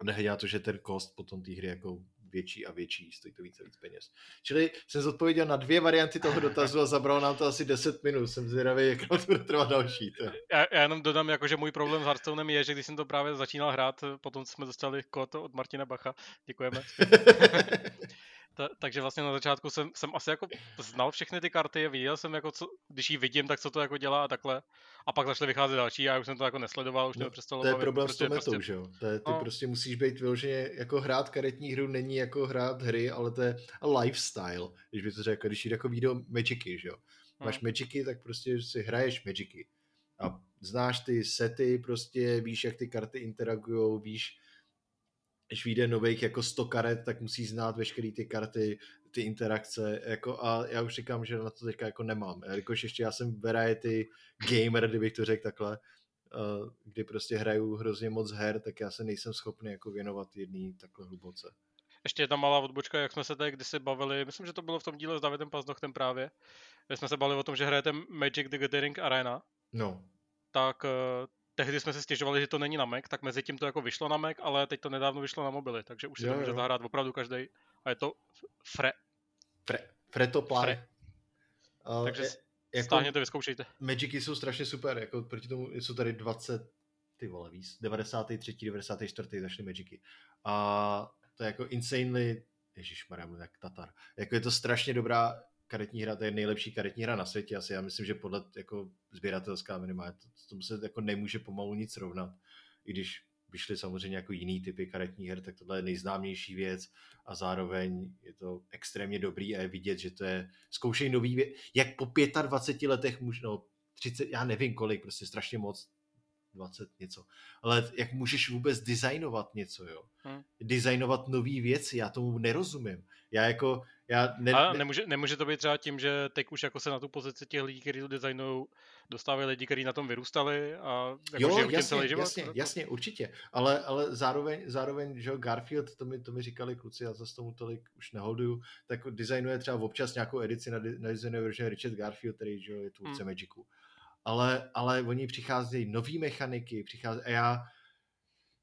A nehledě to, že ten kost potom té hry jako větší a větší, stojí to více víc peněz. Čili jsem zodpověděl na dvě varianty toho dotazu a zabralo nám to asi deset minut. Jsem zvědavý, jak nám to bude trvat další. Já, já jenom dodám, jako, že můj problém s Hearthstonem je, že když jsem to právě začínal hrát, potom jsme dostali kód od Martina Bacha. Děkujeme. Ta, takže vlastně na začátku jsem, jsem asi jako znal všechny ty karty, viděl jsem, jako co, když ji vidím, tak co to jako dělá a takhle. A pak začaly vycházet další a já už jsem to jako nesledoval, už no, to přestalo. To je bavit, problém s tou metou, prostě, že jo? To je, ty no. Prostě musíš být vyloženě, jako hrát karetní hru není jako hrát hry, ale to je lifestyle, když by to řekl, když jde jako video Magicy, že jo? Máš no. Magicy, tak prostě si hraješ Magicy. A znáš ty sety, prostě víš, jak ty karty interagujou, víš, když vyjde nových jako sto karet, tak musí znát veškeré ty karty, ty interakce, jako a já už říkám, že na to teďka jako nemám, jakož ještě já jsem variety gamer, kdybych to řekl takhle, kdy prostě hraju hrozně moc her, tak já se nejsem schopný jako věnovat jedný takhle hluboce. Ještě jedna malá odbočka, jak jsme se tady kdysi bavili, myslím, že to bylo v tom díle s Davidem Paznochtem právě, kde jsme se bavili o tom, že hrajete Magic the Gathering Arena, no. tak... Tehdy jsme se stěžovali, že to není na Mac, tak mezi tím to jako vyšlo na Mac, ale teď to nedávno vyšlo na mobily, takže už si jo, to může jo. zahrát opravdu každej. A je to fre. Fre. Fre to pár. Uh, takže je, stáhněte, jako vyzkoušejte. Magicy jsou strašně super, jako proti tomu jsou tady dvacet, ty vole víc, devadesát tři, devadesát čtyři zašly Magicy. A to je jako insanely, ježišmarja, mluvím jak Tatar, jako je to strašně dobrá karetní hra, to je nejlepší karetní hra na světě asi, já myslím, že podle jako sběratelská minimálně, to, tomu se jako nemůže pomalu nic rovnat, i když vyšly samozřejmě jako jiný typy karetní her, tak tohle je nejznámější věc a zároveň je to extrémně dobrý a je vidět, že to je, zkoušej nový věc, jak po dvaceti pěti letech možno, třicet, já nevím kolik, prostě strašně moc, dvacet něco, ale jak můžeš vůbec designovat něco, jo? Hmm. Designovat nový věci, já tomu nerozumím. Já jako, já... Ne, a nemůže, nemůže to být třeba tím, že teď už jako se na tu pozici těch lidí, kteří to designují, dostávají lidi, kteří na tom vyrůstali a jako žijou tím celý život. Jasně, jasně, určitě, ale, ale zároveň, zároveň, že Garfield, to mi, to mi říkali kluci, já zase tomu tolik už neholduju, tak designuje třeba občas nějakou edici na, na designu, že Richard Garfield, který že je tvůrce hmm. Magicu. Ale, ale oni přicházejí nový mechaniky, přicházejí, a já,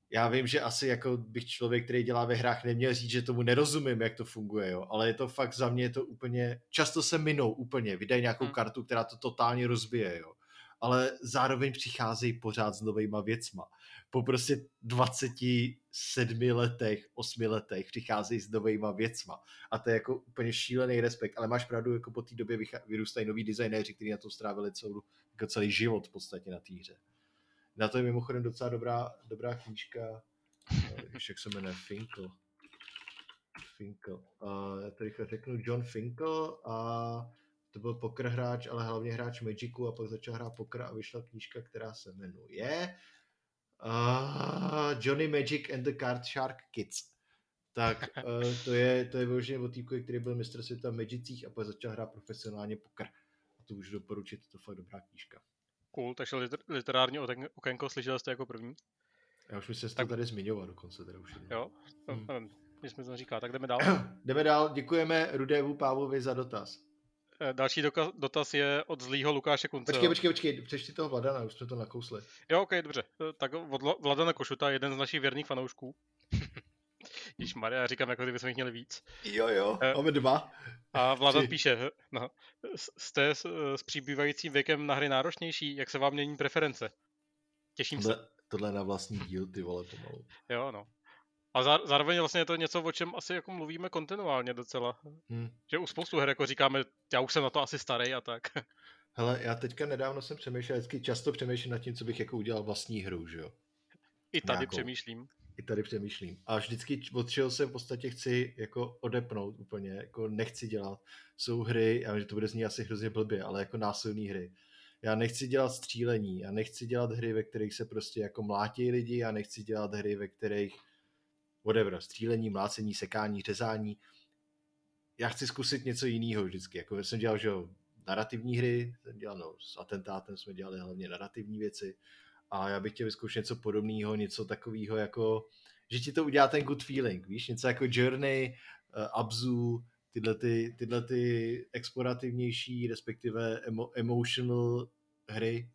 já vím, že asi jako bych člověk, který dělá ve hrách, neměl říct, že tomu nerozumím, jak to funguje, jo, ale je to fakt za mě to úplně, často se minou úplně, vydají nějakou hmm. kartu, která to totálně rozbije, jo, ale zároveň přicházejí pořád s novejma věcma. Po prostě dvaceti sedmi letech, osmi letech přicházejí s novejma věcma. A to je jako úplně šílený respekt, ale máš pravdu, jako po té době vyrůstají noví designéři, kteří na to strávili celou, jako celý život v podstatě na té hře. Na to je mimochodem docela dobrá, dobrá knížka, jak se jmenuje Finkel. Finkel. Uh, já to rychle řeknu, John Finkel a to byl poker hráč, ale hlavně hráč Magicu, a pak začal hrát poker a vyšla knížka, která se jmenuje uh, Johnny Magic and the Card Shark Kids. Tak uh, to je to je vyloženě o týku, který byl mistr světa v Magicích a pak začal hrát profesionálně poker. A to můžu doporučit, to je fakt dobrá knížka. Cool, takže liter- literární okénko slyšel jste jako první? Já už myslím, že tak... to tady zmiňoval dokonce. Teda už jo, hmm. nevím, my jsme to říkali, tak jdeme dál. jdeme dál, děkujeme Rudévu Pávovi za dotaz. Další doka- dotaz je od zlýho Lukáše Kunce. Počkej, počkej, počkej, přečti toho Vladana, už jsme to nakousli. Jo, ok, dobře, tak od Vladana Košuta, jeden z našich věrných fanoušků. Ježmarja, já říkám, jako kdybychom jich měli víc. Jo, jo, máme dva. A Vladan píše, no, jste s, s přibývajícím věkem na hry náročnější, jak se vám mění preference? Těším tohle, se. Tohle na vlastní díl, ty vole, pomalu. Jo, no. A zá, zároveň vlastně je to něco, o čem asi jako mluvíme kontinuálně docela. Hmm. Že u spoustu her jako říkáme, já už jsem na to asi starý a tak. Hele, já teďka nedávno jsem přemýšlel, vždycky často přemýšlím nad tím, co bych jako udělal vlastní hru, že jo? I tady Nějakou. přemýšlím. I tady přemýšlím. A vždycky od čeho se v podstatě chci jako odepnout úplně, jako nechci dělat, jsou hry, já vím, že to bude znít asi hrozně blbě, ale jako násilné hry. Já nechci dělat střílení, já nechci dělat hry, ve kterých se prostě jako mlátějí lidi, já nechci dělat hry, ve kterých whatever, střílení, mlácení, sekání, řezání. Já chci zkusit něco jiného vždycky. Jako jsem dělal, že jo, narrativní hry, jsem dělal, no, s atentátem jsme dělali hlavně narrativní věci. A já bych chtěl vyzkoušet něco podobného, něco takového, jako, že ti to udělá ten good feeling, víš? Něco jako Journey, uh, Abzu, tyhle ty, tyhle ty explorativnější, respektive emo, emotional hry.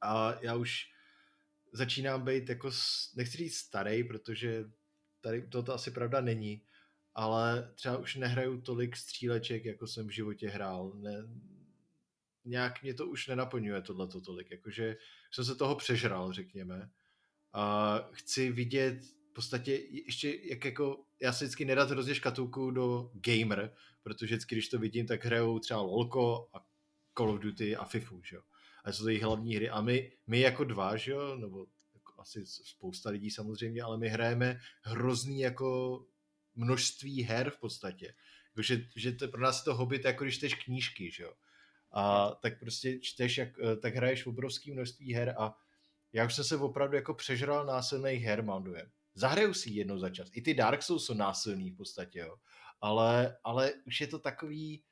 A já už začínám být, jako, nechci říct starý, protože tady toto asi pravda není, ale třeba už nehraju tolik stříleček, jako jsem v životě hrál. Ne, nějak mě to už nenaplňuje tohleto tolik, jakože jsem se toho přežral, řekněme. A chci vidět v podstatě ještě, jak jako, já si vždycky nerad hrozně škatulku do gamer, protože vždycky, když to vidím, tak hrajou třeba LOLko a Call of Duty a FIFU, že jo. A jsou to jejich hlavní hry. A my, my jako dva, že jo, nebo jako asi spousta lidí samozřejmě, ale my hrajeme hrozný jako množství her v podstatě. Jakože, že to, pro nás je to hobby, to jako když čteš knížky, že jo. A tak prostě čteš, jak, tak hraješ obrovský množství her a já už jsem se opravdu jako přežral násilných her, mám dojem. Zahraju si jednou za čas. I ty Dark Souls jsou násilný v podstatě, jo. Ale, ale už je to takový...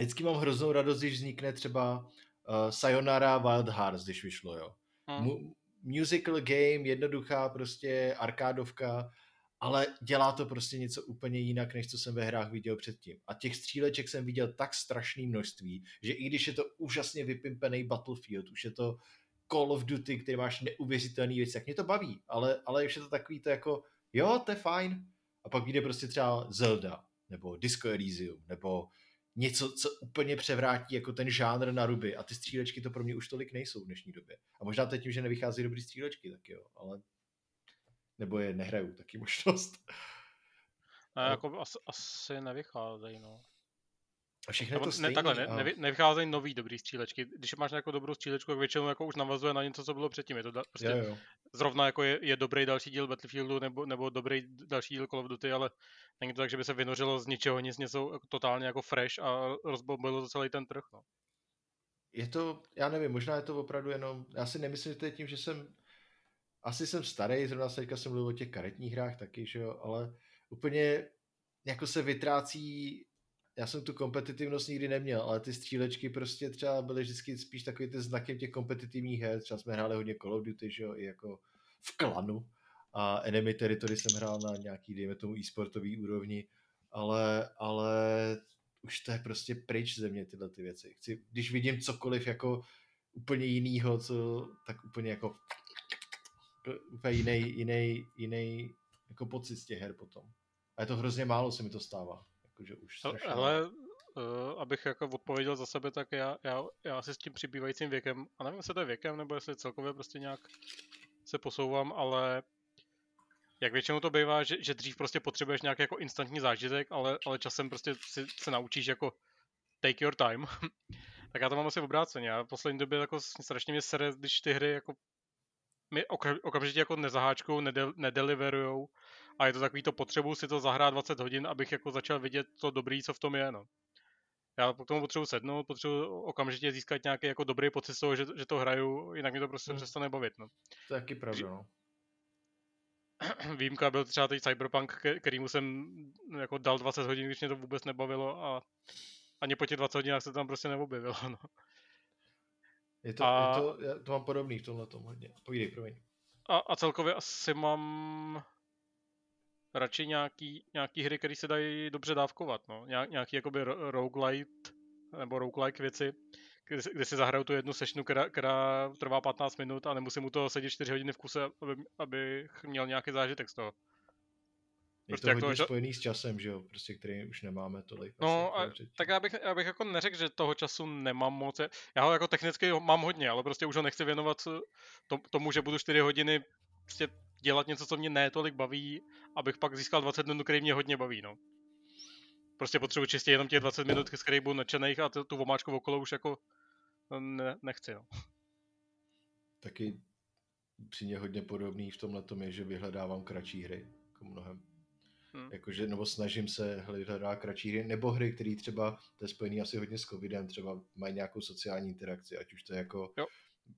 Vždycky mám hroznou radost, když vznikne třeba uh, Sayonara Wild Hearts, když vyšlo, jo. Hmm. Mu- musical game, jednoduchá prostě arkádovka, ale dělá to prostě něco úplně jinak, než co jsem ve hrách viděl předtím. A těch stříleček jsem viděl tak strašné množství, že i když je to úžasně vypimpený Battlefield, už je to Call of Duty, který máš neuvěřitelný věci, tak mě to baví, ale, ale už je to takový to jako, jo, to je fajn. A pak jde prostě třeba Zelda, nebo Disco Elysium, nebo něco, co úplně převrátí jako ten žánr na ruby. A ty střílečky to pro mě už tolik nejsou v dnešní době. A možná teď tím, že nevychází dobrý střílečky, tak jo, ale... Nebo je nehraju, taky možnost. Ne, jako asi, asi nevycházejí, no. A všechno to stejný. Ne, takhle, ne, nevy, nevycházejí nový dobrý střílečky. Když máš nějakou dobrou střílečku, tak většinou jako už navazuje na něco, co bylo předtím. Je to da, prostě jo, jo. Zrovna jako je, je dobrý další díl Battlefieldu nebo, nebo dobrý další díl Call of Duty, ale není to tak, že by se vynořilo z ničeho nic, něco totálně jako fresh a rozbombilo to celý ten trh, no. Je to, já nevím, možná je to opravdu jenom, já si nemyslím, že to je tím, že jsem Asi jsem starý, zrovna se teďka jsem mluvil o těch karetních hrách taky, že jo, ale úplně jako se vytrácí, já jsem tu kompetitivnost nikdy neměl, ale ty střílečky prostě třeba byly vždycky spíš takový ten znakem těch kompetitivních her, třeba jsme hráli hodně Call of Duty, že jo, i jako v klanu a Enemy Territory jsem hrál na nějaký, dejme tomu, e-sportový úrovni, ale, ale už to je prostě pryč ze mě tyhle ty věci. Chci, když vidím cokoliv jako úplně jinýho, co, tak úplně jako... úplně jiný, jiný, jiný jako pocit z těch her potom. A je to hrozně málo, se mi to stává. Jakože už strašně. Ale uh, abych jako odpověděl za sebe, tak já, já, já asi s tím přibývajícím věkem, a nevím, jestli to je věkem, nebo jestli celkově prostě nějak se posouvám, ale jak většinou to bývá, že, že dřív prostě potřebuješ nějaký jako instantní zážitek, ale, ale časem prostě si, se naučíš jako take your time. Tak já to mám asi obráceně. Já v poslední době jako strašně mě sere, když ty hry jako mi okamžitě jako nezaháčkou, nedel, nedeliverujou a je to takový to potřebu si to zahrát dvacet hodin, abych jako začal vidět to dobrý, co v tom je, no. já k tomu potřebuji sednout, potřebuji okamžitě získat nějaký jako dobrý pocit z toho, že, že to hraju, jinak mi to prostě hmm. přestane bavit. No. To je taky pravda, no. Výjimka byl třeba teď Cyberpunk, kterýmu jsem jako dal dvacet hodin, když mě to vůbec nebavilo a ani po těch dvaceti hodinách se tam prostě neobjevilo. No. Je to, a, je to, já to mám podobný v tomhletom hodně. Povídej, promiň. A, a celkově asi mám radši nějaký, nějaký hry, které se dají dobře dávkovat. No. Nějak, nějaký jakoby roguelite nebo roguelike věci, kde, kde si zahraju tu jednu sessionu, která, která trvá patnáct minut a nemusím u toho sedět čtyři hodiny v kuse, aby, abych měl nějaký zážitek z toho. Prostě je to hodně jako spojený s časem, že jo? Prostě, který už nemáme tolik. No, a, tak já bych, já bych jako neřekl, že toho času nemám moc. Já ho jako technicky mám hodně, ale prostě už ho nechci věnovat tomu, že budu čtyři hodiny prostě dělat něco, co mě ne tolik baví, abych pak získal dvacet minut, který mě hodně baví, no. Prostě potřebuji čistě jenom těch dvacet minut, z kterých budu nadšených a tu vomáčku okolo už jako ne, nechci, no. Taky při mě hodně podobný v tomhletom je, že vyhledávám kratší hry, jako mnohem. Hmm. Jakože, nebo snažím se hledat kratší hry, nebo hry, které třeba, to je spojený asi hodně s covidem, třeba mají nějakou sociální interakci, ať už to je jako, jo.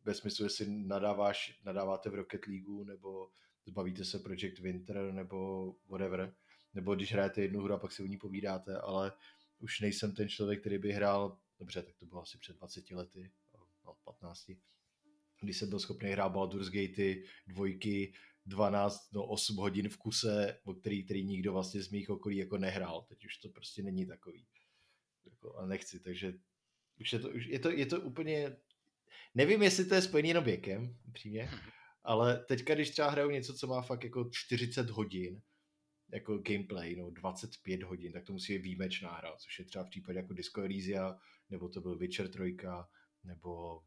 Bez smyslu, jestli nadáváš, nadáváte v Rocket League, nebo zbavíte se Project Winter, nebo whatever, nebo když hrajete jednu hru a pak si o ní povídáte, ale už nejsem ten člověk, který by hrál, dobře, tak to bylo asi před dvaceti lety, no patnácti, když jsem byl schopný hrát Baldur's Gatey, dvojky, dvanáct, no osm hodin v kuse, o který, který nikdo vlastně z mých okolí jako nehrál. Teď už to prostě není takový. Jako, a nechci, takže už je to, už je to, je to úplně, nevím, jestli to je spojený jenom věkem, upřímně, ale teďka, když třeba hraju něco, co má fakt jako čtyřicet hodin, jako gameplay, no dvacet pět hodin, tak to musí být výjimečná hra, což je třeba v případě jako Disco Elysium, nebo to byl Witcher tři, nebo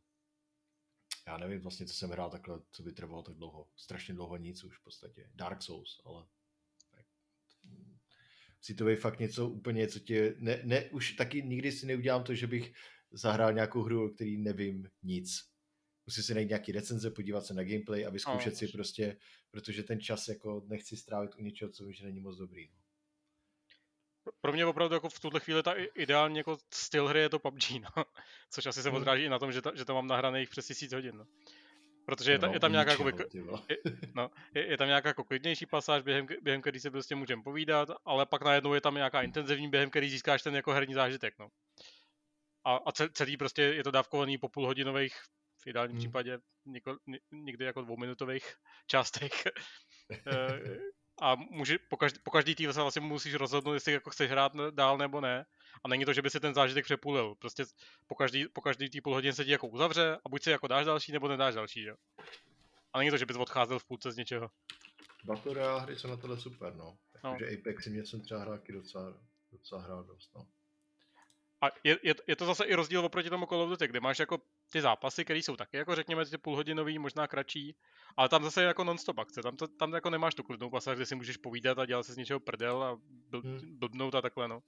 já nevím vlastně, co jsem hrál takhle, co by trvalo tak dlouho. Strašně dlouho nic už v podstatě. Dark Souls, ale tak. Musí to být fakt něco úplně, co tě... Ne, ne, už taky nikdy si neudělám to, že bych zahrál nějakou hru, o který nevím nic. Musím si najít nějaký recenze, podívat se na gameplay a vyzkoušet no, si prostě, protože ten čas jako nechci strávit u něčeho, co vím, že není moc dobrý. No. Pro mě opravdu jako v tuhle chvíli ta ideální jako styl hry je to P U B G, no. Což asi se odráží i na tom, že, ta, že to mám nahraných přes tisíc hodin. No. Protože je, ta, je tam nějaká, jako, je, no, je, je tam nějaká jako klidnější pasáž, během, během který se prostě můžeme povídat, ale pak najednou je tam nějaká intenzivní, během který získáš ten jako herní zážitek. No. A, a celý prostě je to dávkovaný po půlhodinových, v ideálním hmm. případě něko, ně, někdy jako dvouminutových částech. A může, po, každý, po každý tý vlastně musíš rozhodnout, jestli jako chceš hrát dál nebo ne. A není to, že by si ten zážitek přepůlil. Prostě po každý, po každý tý půl hodin se ti jako uzavře a buď si jako dáš další, nebo nedáš další. Jo? A není to, že bys odcházel v půlce z něčeho. Battle hry jsou na tohle super, no. Takže no. Apex si mě jsem třeba hrál docela, docela hrál dost, no. A je, je, je to zase i rozdíl oproti tomu Call of Duty, kde máš jako ty zápasy, které jsou taky jako řekněme ty půlhodinový, možná kratší, ale tam zase je jako non-stop akce, tam, to, tam jako nemáš tu klidnou pasáž, kde si můžeš povídat a dělat se z něčeho prdel a bl, blbnout a takhle, no.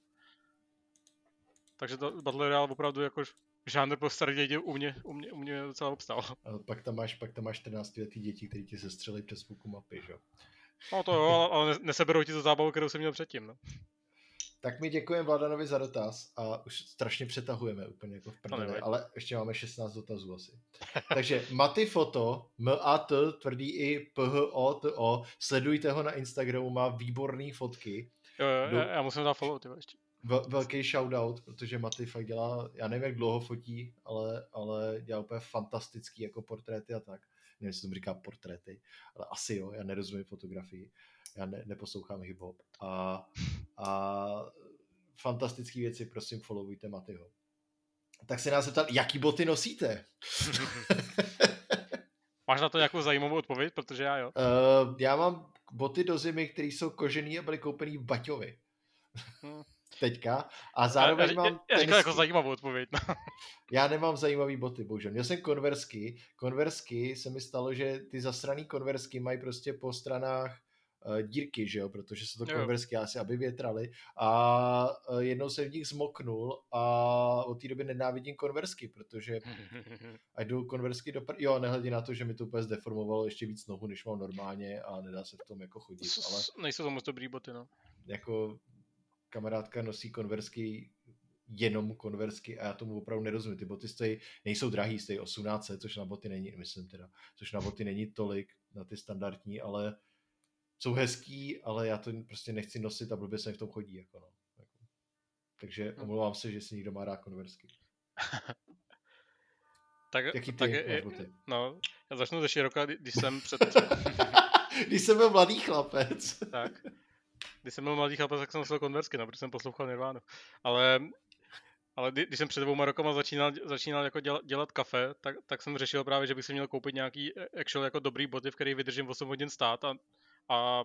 Takže to Battle Royale opravdu jako žánr pro staré děti u mě, u mě, u mě docela obstál. A pak tam máš, pak tam máš čtrnáctiletý děti, které ti sestřelí přes půlku mapy, že? No to jo, ale neseberou ti tu zábavu, kterou jsem měl předtím, no. Tak my děkujeme Vladanovi za dotaz a už strašně přetahujeme úplně jako v prdele, ale ještě máme šestnáct dotazů asi. Takže Maty Foto, M A T, tvrdí i P H O T O, sledujte ho na Instagramu, má výborný fotky. Jo, jo, já, já musím dát follow, ty ještě. Vel, velký shoutout, protože Maty fakt dělá, já nevím jak dlouho fotí, ale, ale dělá úplně fantastický jako portréty a tak. Nevím, jestli tomu říká portréty, ale asi jo, já nerozumím fotografii. Já ne, neposlouchám hip-hop. A, a fantastické věci, prosím, followujte Matyho. Tak se nás zeptat, jaký boty nosíte? Máš na to nějakou zajímavou odpověď, protože já jo. Uh, já mám boty do zimy, které jsou kožený a byly koupený v Baťovi. Teďka. A zároveň já, já, mám... Já říkám jako zajímavou odpověď. Já nemám zajímavý boty, bohužel. Měl jsem konversky. Konversky se mi stalo, že ty zasraný konversky mají prostě po stranách dírky, že jo, protože se to konversky asi aby větraly a jednou se v nich zmoknul a od té doby nenávidím konversky, protože ať jdu konversky do pr... Jo, nehledě na to, že mi to úplně zdeformovalo ještě víc nohu, než mám normálně a nedá se v tom jako chodit, ale... Nejsou to moc dobrý boty, no. Jako kamarádka nosí konversky jenom konverzky a já tomu opravdu nerozumím. Ty boty stojí, nejsou drahý, stojí osmnáct set, což na boty není, myslím teda, což na boty není tolik, na ty standardní, ale jsou hezký, ale já to prostě nechci nosit a blbě se mi v tom chodí. Jako no. Takže omlouvám se, že si někdo má rád konverzky. Tak, jaký ty tak je, boty? No, já začnu ze široka, když jsem před... když jsem byl mladý chlapec. Tak. Když jsem byl mladý chlapec, tak jsem nosil konverzky, no, protože jsem poslouchal Nirvánu. Ale, ale když jsem před dvouma rokama začínal, začínal jako dělat, dělat kafe, tak, tak jsem řešil právě, že bych si měl koupit nějaký actual jako dobrý boty, v který vydržím osm hodin stát a, a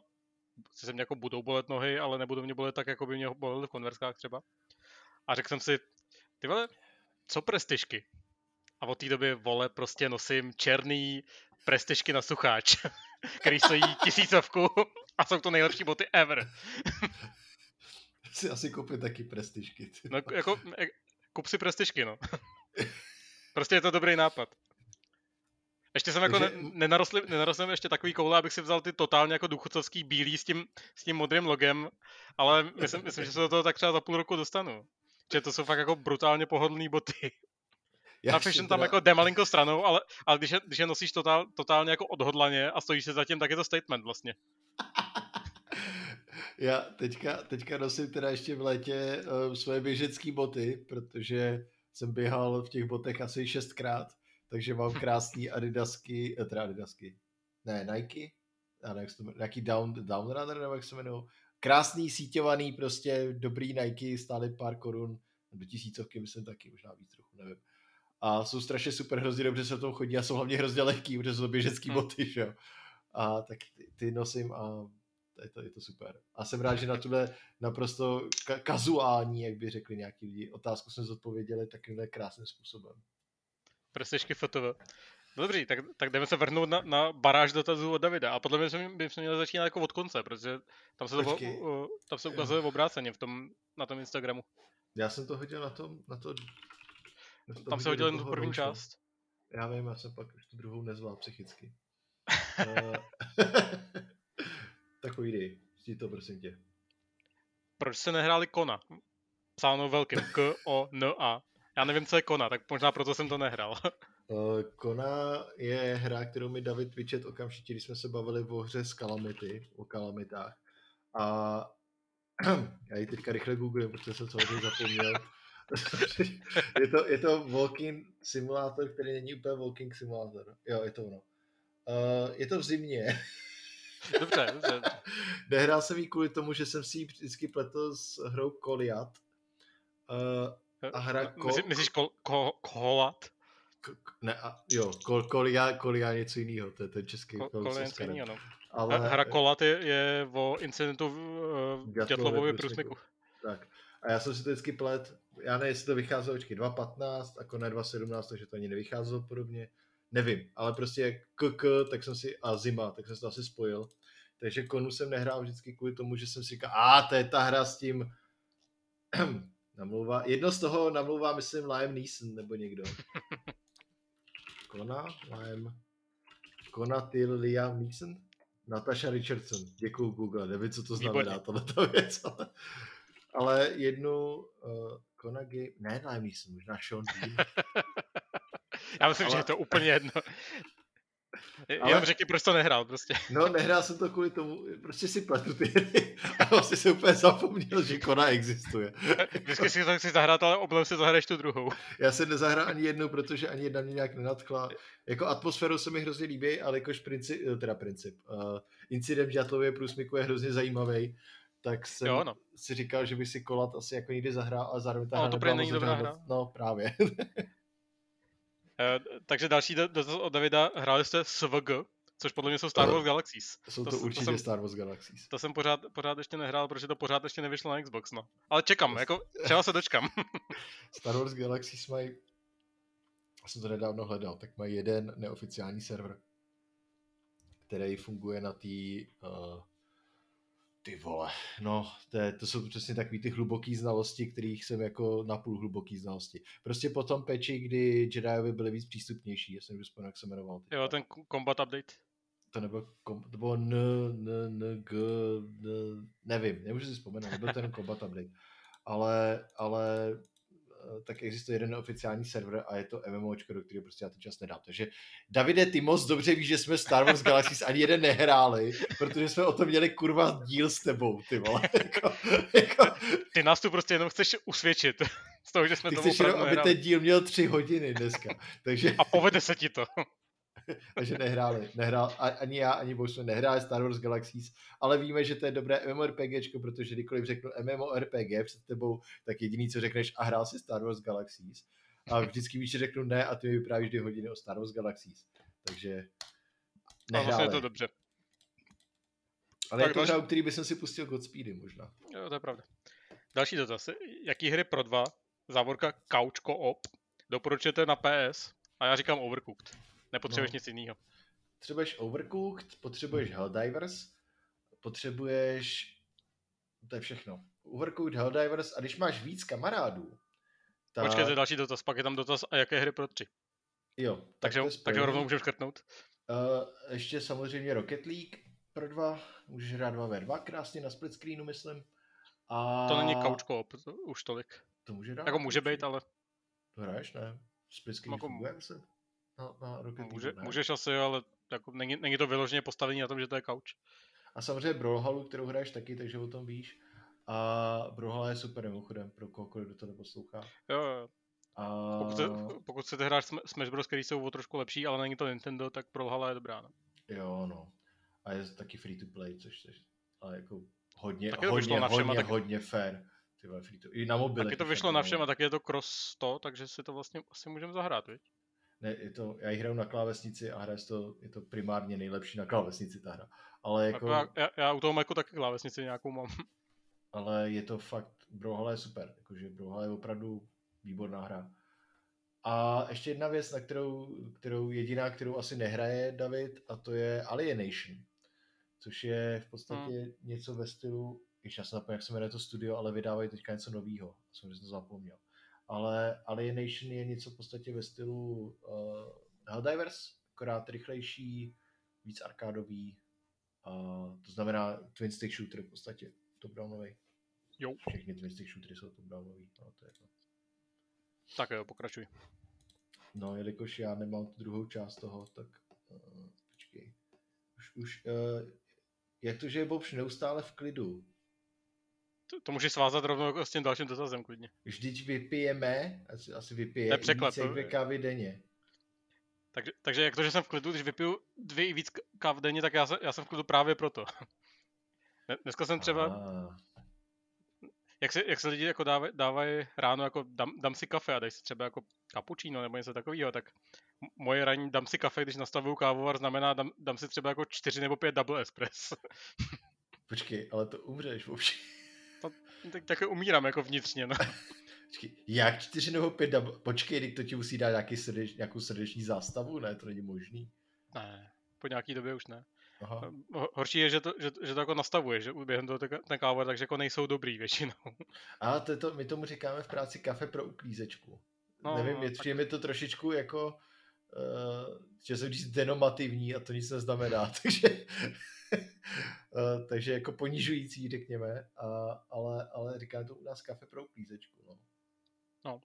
se mě jako budou bolet nohy, ale nebudou mě bolet tak, jako by mě bolely v konverskách třeba. A řekl jsem si, ty vole, co prestižky? A od té doby, vole, prostě nosím černý prestižky na sucháč, který stojí tisícovku a jsou to nejlepší boty ever. Si asi koupit taky prestižky. Ty. No, jako, kup si prestižky, no. Prostě je to dobrý nápad. Ještě jsem jako Takže... ne, nenarostl, nenarostl ještě takový koule, abych si vzal ty totálně jako důchodcovský bílý s tím, s tím modrým logem, ale myslím, myslím, že se do toho tak třeba za půl roku dostanu. Že to jsou fakt jako brutálně pohodlný boty. Já na fashion tam teda... jako jde malinko stranou, ale, ale když, je, když je nosíš totál, totálně jako odhodlaně a stojíš se zatím, tak je to statement vlastně. Já teďka, teďka nosím teda ještě v létě uh, svoje běžecké boty, protože jsem běhal v těch botech asi šestkrát, takže mám krásný adidasky, teda adidasky, ne, Nike, nějaký down, Downrunner, nebo jak se jmenují, krásný, sítěvaný, prostě dobrý Nike, stály pár korun, do tisícovky myslím taky, možná víc trochu, nevím. A jsou strašně super, hrozně dobře se v tom chodí a jsou hlavně hrozně lehký, protože jsou běžecký boty, že jo. A tak ty, ty nosím a je to, je to super. A jsem rád, že na tuhle naprosto ka- kazuální, jak by řekli nějaký lidi, otázku jsme zodpověděli takovýmhle krásným způsobem. Prestižky fotové. No dobrý, tak, tak jdeme se vrhnout na, na baráž dotazů od Davida. A podle mě bychom, bychom měli začínat jako od konce, protože tam se, to, tam se ukazuje v obráceně v tom, na tom Instagramu. Já jsem to hodil na tom... Na to... Tam se hodil jen tu první část. Já vím, já jsem pak už tu druhou nezval psychicky. Tak ujdej, jdi to prosím tě. Proč se nehráli Kona? Psáno velkým K O N A. Já nevím, co je Kona, tak možná proto jsem to nehrál. Kona je hra, kterou mi David vyčet okamžitě, když jsme se bavili o hře z Kalamity, o kalamitách. A já ji teďka rychle googlím, protože jsem samozřejmě zapomněl. je, to, je to walking simulátor, který není úplně walking simulátor. Jo, je to ono. Uh, je to v zimě. Dobře, dobře. Nehrál jsem ji kvůli tomu, že jsem si ji vždycky pletl s hrou Koliat. Uh, a hra Kol... Myslíš kol, kol, Kolat? K, ne, a, jo, kol, Koliat je něco jiného, to je ten český kol, kol, něco jiného, no. Ale... Hra Kolat je, je o incidentu v Dětlovově průsmyku. Tak. A já jsem si to vždycky plet, já ne, jestli to vycházelo očky dva patnáct, jako ne dva sedmnáct, takže to ani nevycházelo podobně, nevím, ale prostě kk, tak jsem si, a zima, tak jsem si to asi spojil, takže Konu jsem nehrál vždycky kvůli tomu, že jsem si říkal, a to je ta hra s tím, namlouvá, jedno z toho namlouvá, myslím, Liam Neeson, nebo někdo. Kona, Liam, Kona, ty Liam Neeson, Natasha Richardson, děkuju Google, nevím, co to znamená, tohleto věc, ale... Ale jednu uh, Konagi... Ne, najmí jsem, možná Sean Bean. Já myslím, ale... že je to úplně jedno. Jenom ale... řekni, proč to nehrál prostě. No, nehrál jsem to kvůli tomu, prostě si pletu ty hry. A vlastně jsem úplně zapomněl, že Kona existuje. Vždycky si to chci zahrát, ale oblem si zahraješ tu druhou. Já jsem nezahrál ani jednu, protože ani jedna mě nějak nenadchla. Jako atmosféru se mi hrozně líbí, ale jakož princip, teda princip, uh, incident v Dětlově průsmyku je hrozně zajímavý. Tak jsem jo, no. si říkal, že by si Kolat asi jako někdy zahrál a zároveň ta no, hra to nebyla dobrá hra. No, právě. e, takže další dotaz od Davida, hráli jste S V G, což podle mě jsou Star Wars Galaxies. Jsou to, to určitě to jsem, Star Wars Galaxies. To jsem pořád, pořád ještě nehrál, protože to pořád ještě nevyšlo na Xbox, no. Ale čekám, to jako třeba se dočkám. Star Wars Galaxies mají, já jsem to nedávno hledal, tak mají jeden neoficiální server, který funguje na tý... Uh... Ty vole, no, to, je, to jsou přesně takový ty hluboký znalosti, kterých jsem jako napůl hluboký znalosti. Prostě po tom patchi, kdy Jediovi byly víc přístupnější, já jsem vzpomněl, jak se jmenoval. Jo, ten combat update. To nebyl, to bylo n, n, n, g, n, nevím, nemůžu si vzpomenout, nebyl ten combat update. Ale, ale tak existuje jeden oficiální server a je to MMOčko, do kterého prostě já ten čas nedám. Takže Davide, ty moc dobře víš, že jsme Star Wars Galaxies ani jeden nehráli, protože jsme o tom měli kurva díl s tebou, ty vole. Jako, jako... Ty nás tu prostě jenom chceš usvědčit z toho, že jsme ty tomu chceš opravdu jenom, aby ten díl měl tři hodiny dneska. Takže... A povede se ti to. Takže nehráli. Nehrál, ani já, ani Bož jsme nehráli Star Wars Galaxies, ale víme, že to je dobré MMORPGčko, protože kdykoliv řeknu MMORPG před tebou, tak jediný, co řekneš, a hrál si Star Wars Galaxies. A vždycky víš, že řeknu ne a ty mi vyprávíš dvě hodiny o Star Wars Galaxies. Takže nehráli. No, vlastně je to dobře. Ale tak je to další... hra, který by jsem si pustil Godspeedy možná. Jo, to je pravda. Další dotaz. Jaký hry pro dva, závorka Couch Co-op, doporučujete na P S? A já říkám Overcooked. Nepotřebuješ no. nic jiného. Potřebuješ Overcooked, potřebuješ Helldivers, potřebuješ... To je všechno. Overcooked, Helldivers a když máš víc kamarádů... Ta... Počkej, to je další dotaz, pak je tam dotaz a jaké hry pro tři. Jo. Tak takže takže ho rovnou můžeš škrtnout. Uh, ještě samozřejmě Rocket League pro dva. Můžeš hrát dva ve dva, krásně na split screenu, myslím. A... To není couch co-op, to už tolik. To může dát. Jako může být, ale... To hraješ, ne? Split screen funguje se. No, no, Může, můžeš asi, ale jako není, není to vyloženě postavení na tom, že to je couch. A samozřejmě Brawlhalu, kterou hraješ taky, takže o tom víš. A Brawlhalla je super mimochodem pro kohokoliv, kdo to neposlouchá. Jo, jo. A... Pokud, se, pokud chcete hrát Smash Bros, který jsou o trošku lepší, ale není to Nintendo, tak Brawlhalla je dobrá. Ne? Jo, no. A je taky free to play, což je ale jako hodně, taky hodně, hodně, na všema, hodně, tak... hodně fair. Tyhle free to... I na mobile. Taky to vyšlo na všem a taky je to cross sto, takže si to vlastně asi můžeme zahrát, viď? Ne, je to, já ji hraju na klávesnici a hraje to, je to primárně nejlepší na klávesnici ta hra. Ale jako... Já, já, já u toho Macu taky klávesnici nějakou mám. Ale je to fakt, Brawlhalla je super, jakože Brawlhalla je opravdu výborná hra. A ještě jedna věc, na kterou, kterou jediná, kterou asi nehraje David, a to je Alienation. Což je v podstatě hmm. něco ve stylu, ještě já se zapomněl, jak se jmenuje to studio, ale vydávají teďka něco novýho, jsem to zapomněl. Ale Alienation je něco v podstatě ve stylu uh, Helldivers, akorát rychlejší, víc arkádový, uh, to znamená twin stick shooter v podstatě, top-downový. Jo. Všechny twin stick shootery jsou top-downový, ale to je to. Tak jo, pokračuj. No, jelikož já nemám tu druhou část toho, tak uh, počkej. Už, už, uh, jak to, že je Bobš neustále v klidu? To, to můžeš svázat rovnou s tím dalším dotazem klidně. Vždyť vypijeme, asi, asi vypije více dvě kávy denně. Tak, takže jak to, že jsem v klidu, když vypiju dvě i víc káv denně, tak já, já jsem v klidu právě proto. Dneska jsem třeba... Ah. Jak, se, jak se lidi jako dávají dávaj ráno, jako dám, dám si kafe a dají si třeba jako kapučíno nebo něco takového, tak moje ranní dám si kafe, když nastavuju kávovar, znamená dám, dám si třeba jako čtyři nebo pět double espresso. Počkej, ale to umřeš vůbec. To, tak, tak umírám jako vnitřně, no. Počkej, jak čtyři nebo pět dub... Počkej, když to ti musí dát nějaký srdeč, nějakou srdeční zástavu, ne? To není možný. Ne, po nějaký době už ne. Aha. Horší je, že to, že, že to jako nastavuješ, že během toho ten kávovar, takže jako nejsou dobrý většinou. A to to, my tomu říkáme v práci kafe pro uklízečku. No, nevím, je tak... mi to trošičku jako, uh, že jsou říct denomativní a to nic neznamená, takže... Uh, takže jako ponižující, řekněme, a, ale, ale říkám to u nás kafe pro uklízečku, no. No.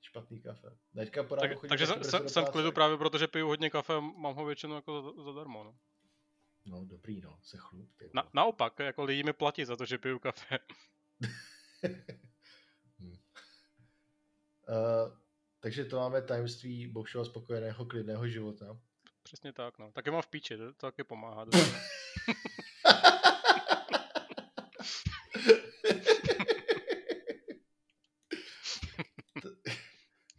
Špatný kafe. Teďka porám tak, takže jsem, jsem, jsem v klidu právě proto, že piju hodně kafe, mám ho většinou jako zadarmo, no. No, dobrý, no, se chlup. Na, naopak, jako lidi mi platí za to, že piju kafe. hmm. uh, takže to máme tajemství Bohšova spokojeného klidného života. Přesně tak, no. Taky mám v píči, to, to taky pomáhá.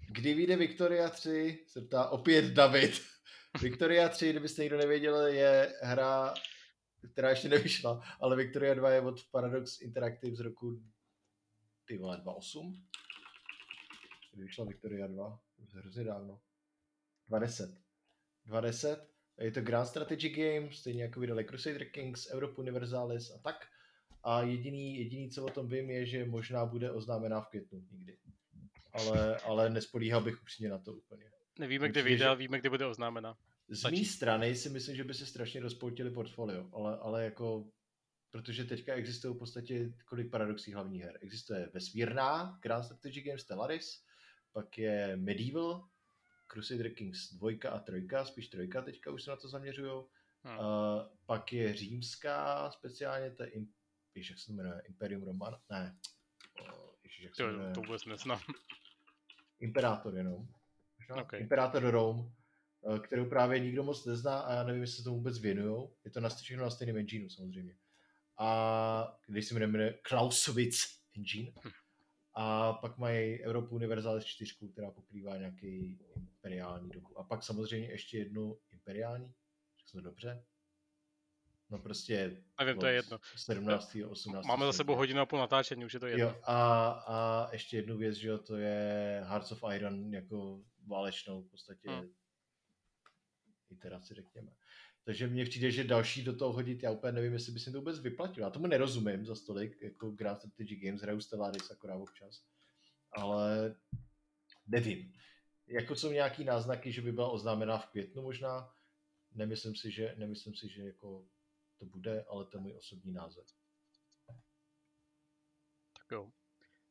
Kdy vyjde Victoria tři, se ptá opět David. Victoria tři, kdybyste někdo nevěděl, je hra, která ještě nevyšla, ale Victoria dva je od Paradox Interactive z roku ty vole, dvacet osm. Kdy vyšla Victoria dva? To je hrozně dávno. dvacet deset. Je to Grand Strategy Game, stejně jako vydali Crusader Kings, Europa Universalis a tak. A jediný, jediný, co o tom vím, je, že možná bude oznámená v květnu nikdy. Ale, ale nespolíhal bych upřímně na to úplně. Nevíme, kdy vyjde, že... víme, kdy bude oznámená. Z mé strany si myslím, že by se strašně rozpoutili portfolio, ale, ale jako, protože teďka existují v podstatě kolik paradoxí hlavních her. Existuje vesmírná Grand Strategy Game Stellaris, pak je Medieval, Crusader Kings dvojka a trojka, spíš trojka teďka už se na to zaměřujou. Hmm. Uh, pak je římská, speciálně ta im, jež, jak se jmenuje, Imperium Roman, ne. Uh, jež, jak se jmenuje, to, to vůbec neznám. Imperátor jenom. Okay. Imperátor Rome, uh, kterou právě nikdo moc nezná a já nevím, jestli se tomu vůbec věnujou. Je to na všechno na stejném engineu samozřejmě. A když se jmenuje Clausewitz engine. Hmm. A pak mají Europa Universalis čtyři, která pokrývá nějaký imperiální dobu. A pak samozřejmě ještě jednu imperiální, řeknu dobře. No prostě... Nevím, to je jedno. sedmnáct osmnáct Máme za sebou hodinu a půl natáčení, už je to jedno. Jo, a, a ještě jednu věc, že jo, to je Hearts of Iron, jako válečnou v podstatě hmm. iteraci, řekněme. Takže mně přijde, že další do toho hodit, já úplně nevím, jestli by se to vůbec vyplatilo. Já tomu nerozumím za stolik, jako hrát strategy games, hraju Stellaris akorát občas, ale nevím. Jako jsou nějaký náznaky, že by byla oznámená v květnu možná, nemyslím si, že, nemyslím si, že jako to bude, ale to je můj osobní názor. Tak jo.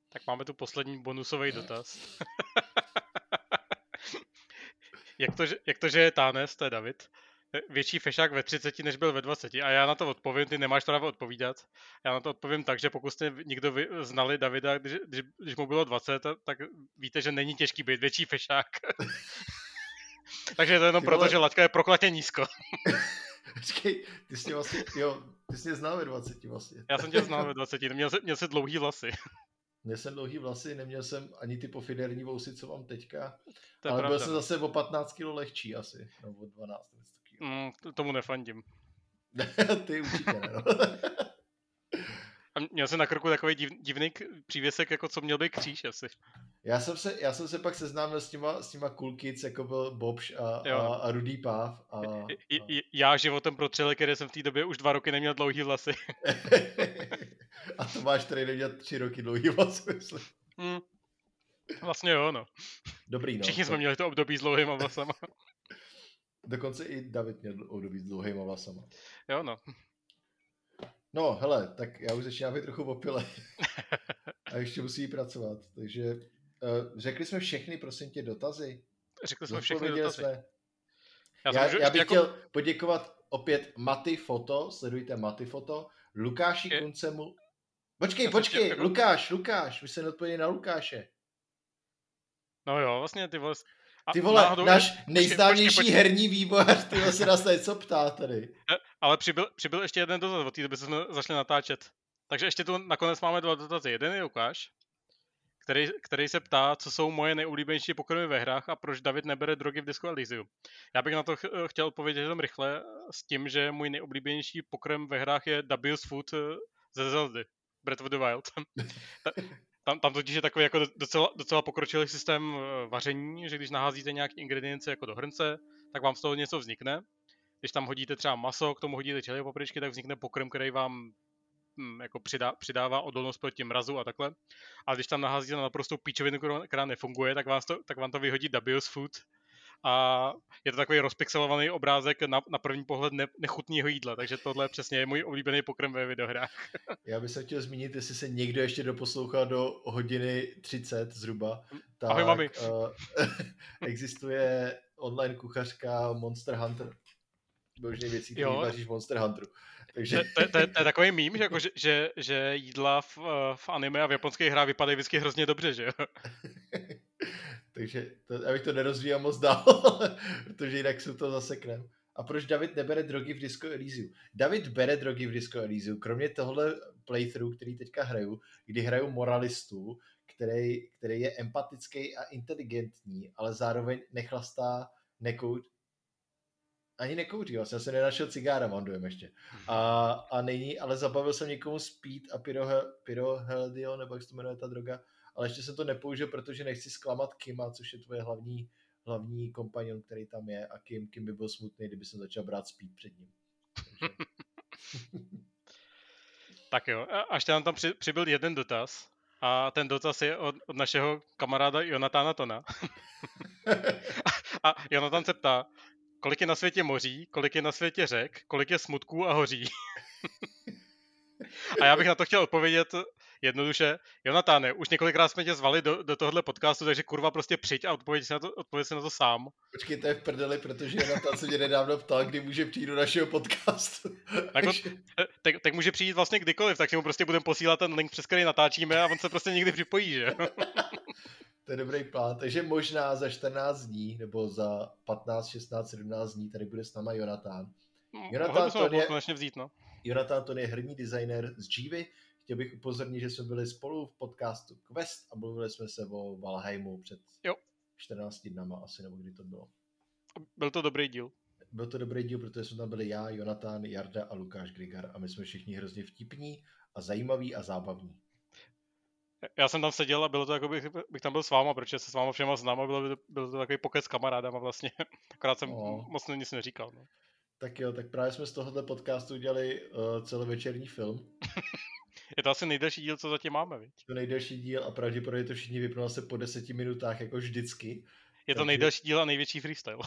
Tak máme tu poslední bonusový dotaz. jak, to, že, jak to, že je Tánes, to je David. Větší fešák ve třiceti, než byl ve dvaceti. A já na to odpovím, ty nemáš právo odpovídat. Já na to odpovím tak, že pokud jste někdo vy, znali Davida, když, když, když mu bylo dvacet, tak víte, že není těžký být větší fešák. Takže je to jenom ty proto, vole... že laťka je prokletě nízko. Počkej, ty jsi mě vlastně, jo, ty jsi mě znal ve dvaceti vlastně. Já jsem tě znal ve dvaceti, měl jsem, měl jsem dlouhý vlasy. Měl jsem dlouhý vlasy, neměl jsem ani ty pofiderní vousy, co mám teďka. To ale pravda. Byl jsem zase o patnáct kilogramů lehčí asi, nebo o dvanáct. Mm, tomu nefandím. Ty určitě ne, no. A měl jsem na krku takový div, divný přívěsek, jako co měl být kříž asi. Já jsem se, já jsem se pak seznámil s těma, s těma cool kids, jako byl Bobš a, a, a Rudý Páv. A, a... Já životem protřel, který jsem v té době už dva roky neměl dlouhý vlasy. A Tomáš tady neměl tři roky dlouhý vlasy, myslím. Mm. Vlastně jo, no. Dobrý, no. Všichni jsme tak... měli to období s dlouhýma vlasama. Dokonce i David měl období s dlouhýma vlasama. Jo, no. No, hele, tak já už začínám být trochu opilej. A ještě musí pracovat. Takže uh, řekli jsme všechny, prosím tě, dotazy. Řekli jsme všechny dotazy. Jsme... Já, já, já bych jako... chtěl poděkovat opět Maty Foto, sledujte Maty Foto, Lukáši je... Kuncemu. Počkej, počkej, jako... Lukáš, Lukáš, už se neodpověděl na Lukáše. No jo, vlastně ty vole... A ty vole, náhodou, náš nejznámější herní vývojář, ty se nás tady co ptá tady. Ale přibyl, přibyl ještě jeden dotaz, od té doby jsme začali natáčet. Takže ještě tu nakonec máme dva dotazy. Jeden je Lukáš, který, který se ptá, co jsou moje nejoblíbenější pokrmy ve hrách a proč David nebere drogy v Disco Elysium. Já bych na to ch- chtěl odpovědět jenom rychle s tím, že můj nejoblíbenější pokrm ve hrách je W's Food ze Zeldy, Breath of the Wild. Tam, tam totiž je takový jako docela, docela pokročilý systém vaření, že když naházíte nějaké ingredience jako do hrnce, tak vám z toho něco vznikne. Když tam hodíte třeba maso, k tomu hodíte čili papričky, tak vznikne pokrm, který vám hm, jako přidá, přidává odolnost proti mrazu a takhle. A když tam naházíte na naprostou píčovinu, která nefunguje, tak vám to, tak vám to vyhodí W's Food. A je to takový rozpixelovaný obrázek na, na první pohled ne, nechutného jídla, takže tohle přesně je můj oblíbený pokrm ve videohrách. Já bych se chtěl zmínit, jestli se někdo ještě doposlouchá do hodiny třicet zhruba, tak ahoj, mami. Uh, existuje online kuchařka Monster Hunter. Božně věcí, které vaříš v Monster Hunteru. Takže... To, to, to, to je takový mím, že, jako, že, že jídla v, v anime a v japonských hrách vypadají vždycky hrozně dobře, že jo? Takže to, abych to nerozvíjel moc dál, protože jinak se to zaseknem. A proč David nebere drogy v Disco Elysium? David bere drogy v Disco Elysium, kromě tohle playthrough, který teďka hraju, kdy hraju moralistu, který, který je empatický a inteligentní, ale zároveň nechlastá, nekouří. Ani nekouří, vlastně jsem nenašel cigára, mandujem ještě. A, a není, ale zabavil jsem někomu speed a pyroheldio, nebo jak se to jmenuje ta droga, ale ještě jsem to nepoužil, protože nechci zklamat Kima, což je tvoje hlavní, hlavní kompanion, který tam je, a Kim, Kim by byl smutný, kdyby jsem začal brát speed před ním. Takže... Tak jo, až nám tam při, přibyl jeden dotaz a ten dotaz je od, od našeho kamaráda Jonatána Tona. a, a Jonatán se ptá, kolik je na světě moří, kolik je na světě řek, kolik je smutků a hoří. A já bych na to chtěl odpovědět jednoduše. Jonatáne, už několikrát jsme tě zvali do, do tohohle podcastu, takže kurva prostě přijď a odpověď se na to, odpověď se na to sám. Počkej, to je v prdeli, protože Jonatán se mě nedávno ptal, kdy může přijít do našeho podcastu. Tak, on, tak, tak může přijít vlastně kdykoliv, tak si mu prostě budeme posílat ten link, přes který natáčíme a on se prostě někdy připojí, že? To je dobrý plán, takže možná za čtrnáct dní, nebo za patnáct, šestnáct, sedmnáct dní tady bude s náma Jonatán. Jonatán to je konečně vzít, no. Jonatán to je herní designer z Jivy. Chtěl bych upozornit, že jsme byli spolu v podcastu Quest a mluvili jsme se o Valheimu před jo. čtrnácti dnama asi, nebo kdy to bylo. Byl to dobrý díl. Byl to dobrý díl, protože jsme tam byli já, Jonatán, Jarda a Lukáš Grigar a my jsme všichni hrozně vtipní a zajímaví a zábavní. Já jsem tam seděl a bylo to jako bych, bych tam byl s váma, protože se s váma všema znám a bylo, bylo to takový pokec s kamarádama vlastně, akorát jsem no. moc nic neříkal. No. Tak jo, tak právě jsme z tohohle podcastu udělali uh, celovečerní film. Je to asi nejdelší díl, co zatím máme, viď? To nejdelší díl a pravděpodobně to všichni vypnul se po deseti minutách, jako vždycky. Je to takže... nejdelší díl a největší freestyle.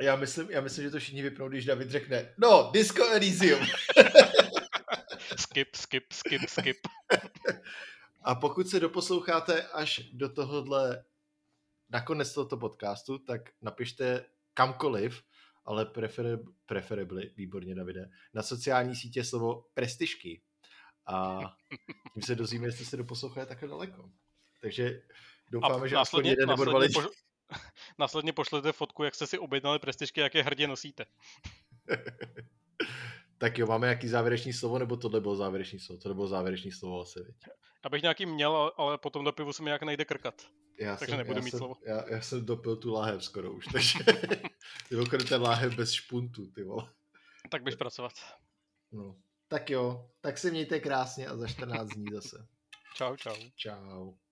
Já myslím, já myslím, že to všichni vypnou, když David řekne, no, Disco Elysium. Skip, skip, skip, skip. A pokud se doposloucháte až do tohohle, nakonec tohoto podcastu, tak napište kamkoliv, ale preferably, preferably výborně, Davide, na sociální sítě slovo prestižky. A tím se dozvíme, jestli se doposlouchají takhle daleko. Takže doufáme, že aspoň jeden následně, poš- následně pošlete fotku, jak jste si objednali prestižky, jaké hrdě nosíte. Tak jo, máme nějaký závěrečný slovo, nebo tohle bylo závěrečný slovo? To bylo závěrečný slovo asi, viď? Já bych nějaký měl, ale potom do pivu se mi nějak nejde krkat. Já takže jsem, nebudu já mít jsem, slovo. Já, já jsem dopil tu láhev skoro už, takže ty ten láhev bez špuntu, ty vole. Tak běž pracovat. No. Tak jo, tak se mějte krásně a za čtrnáct dní zase. Čau, čau. Čau.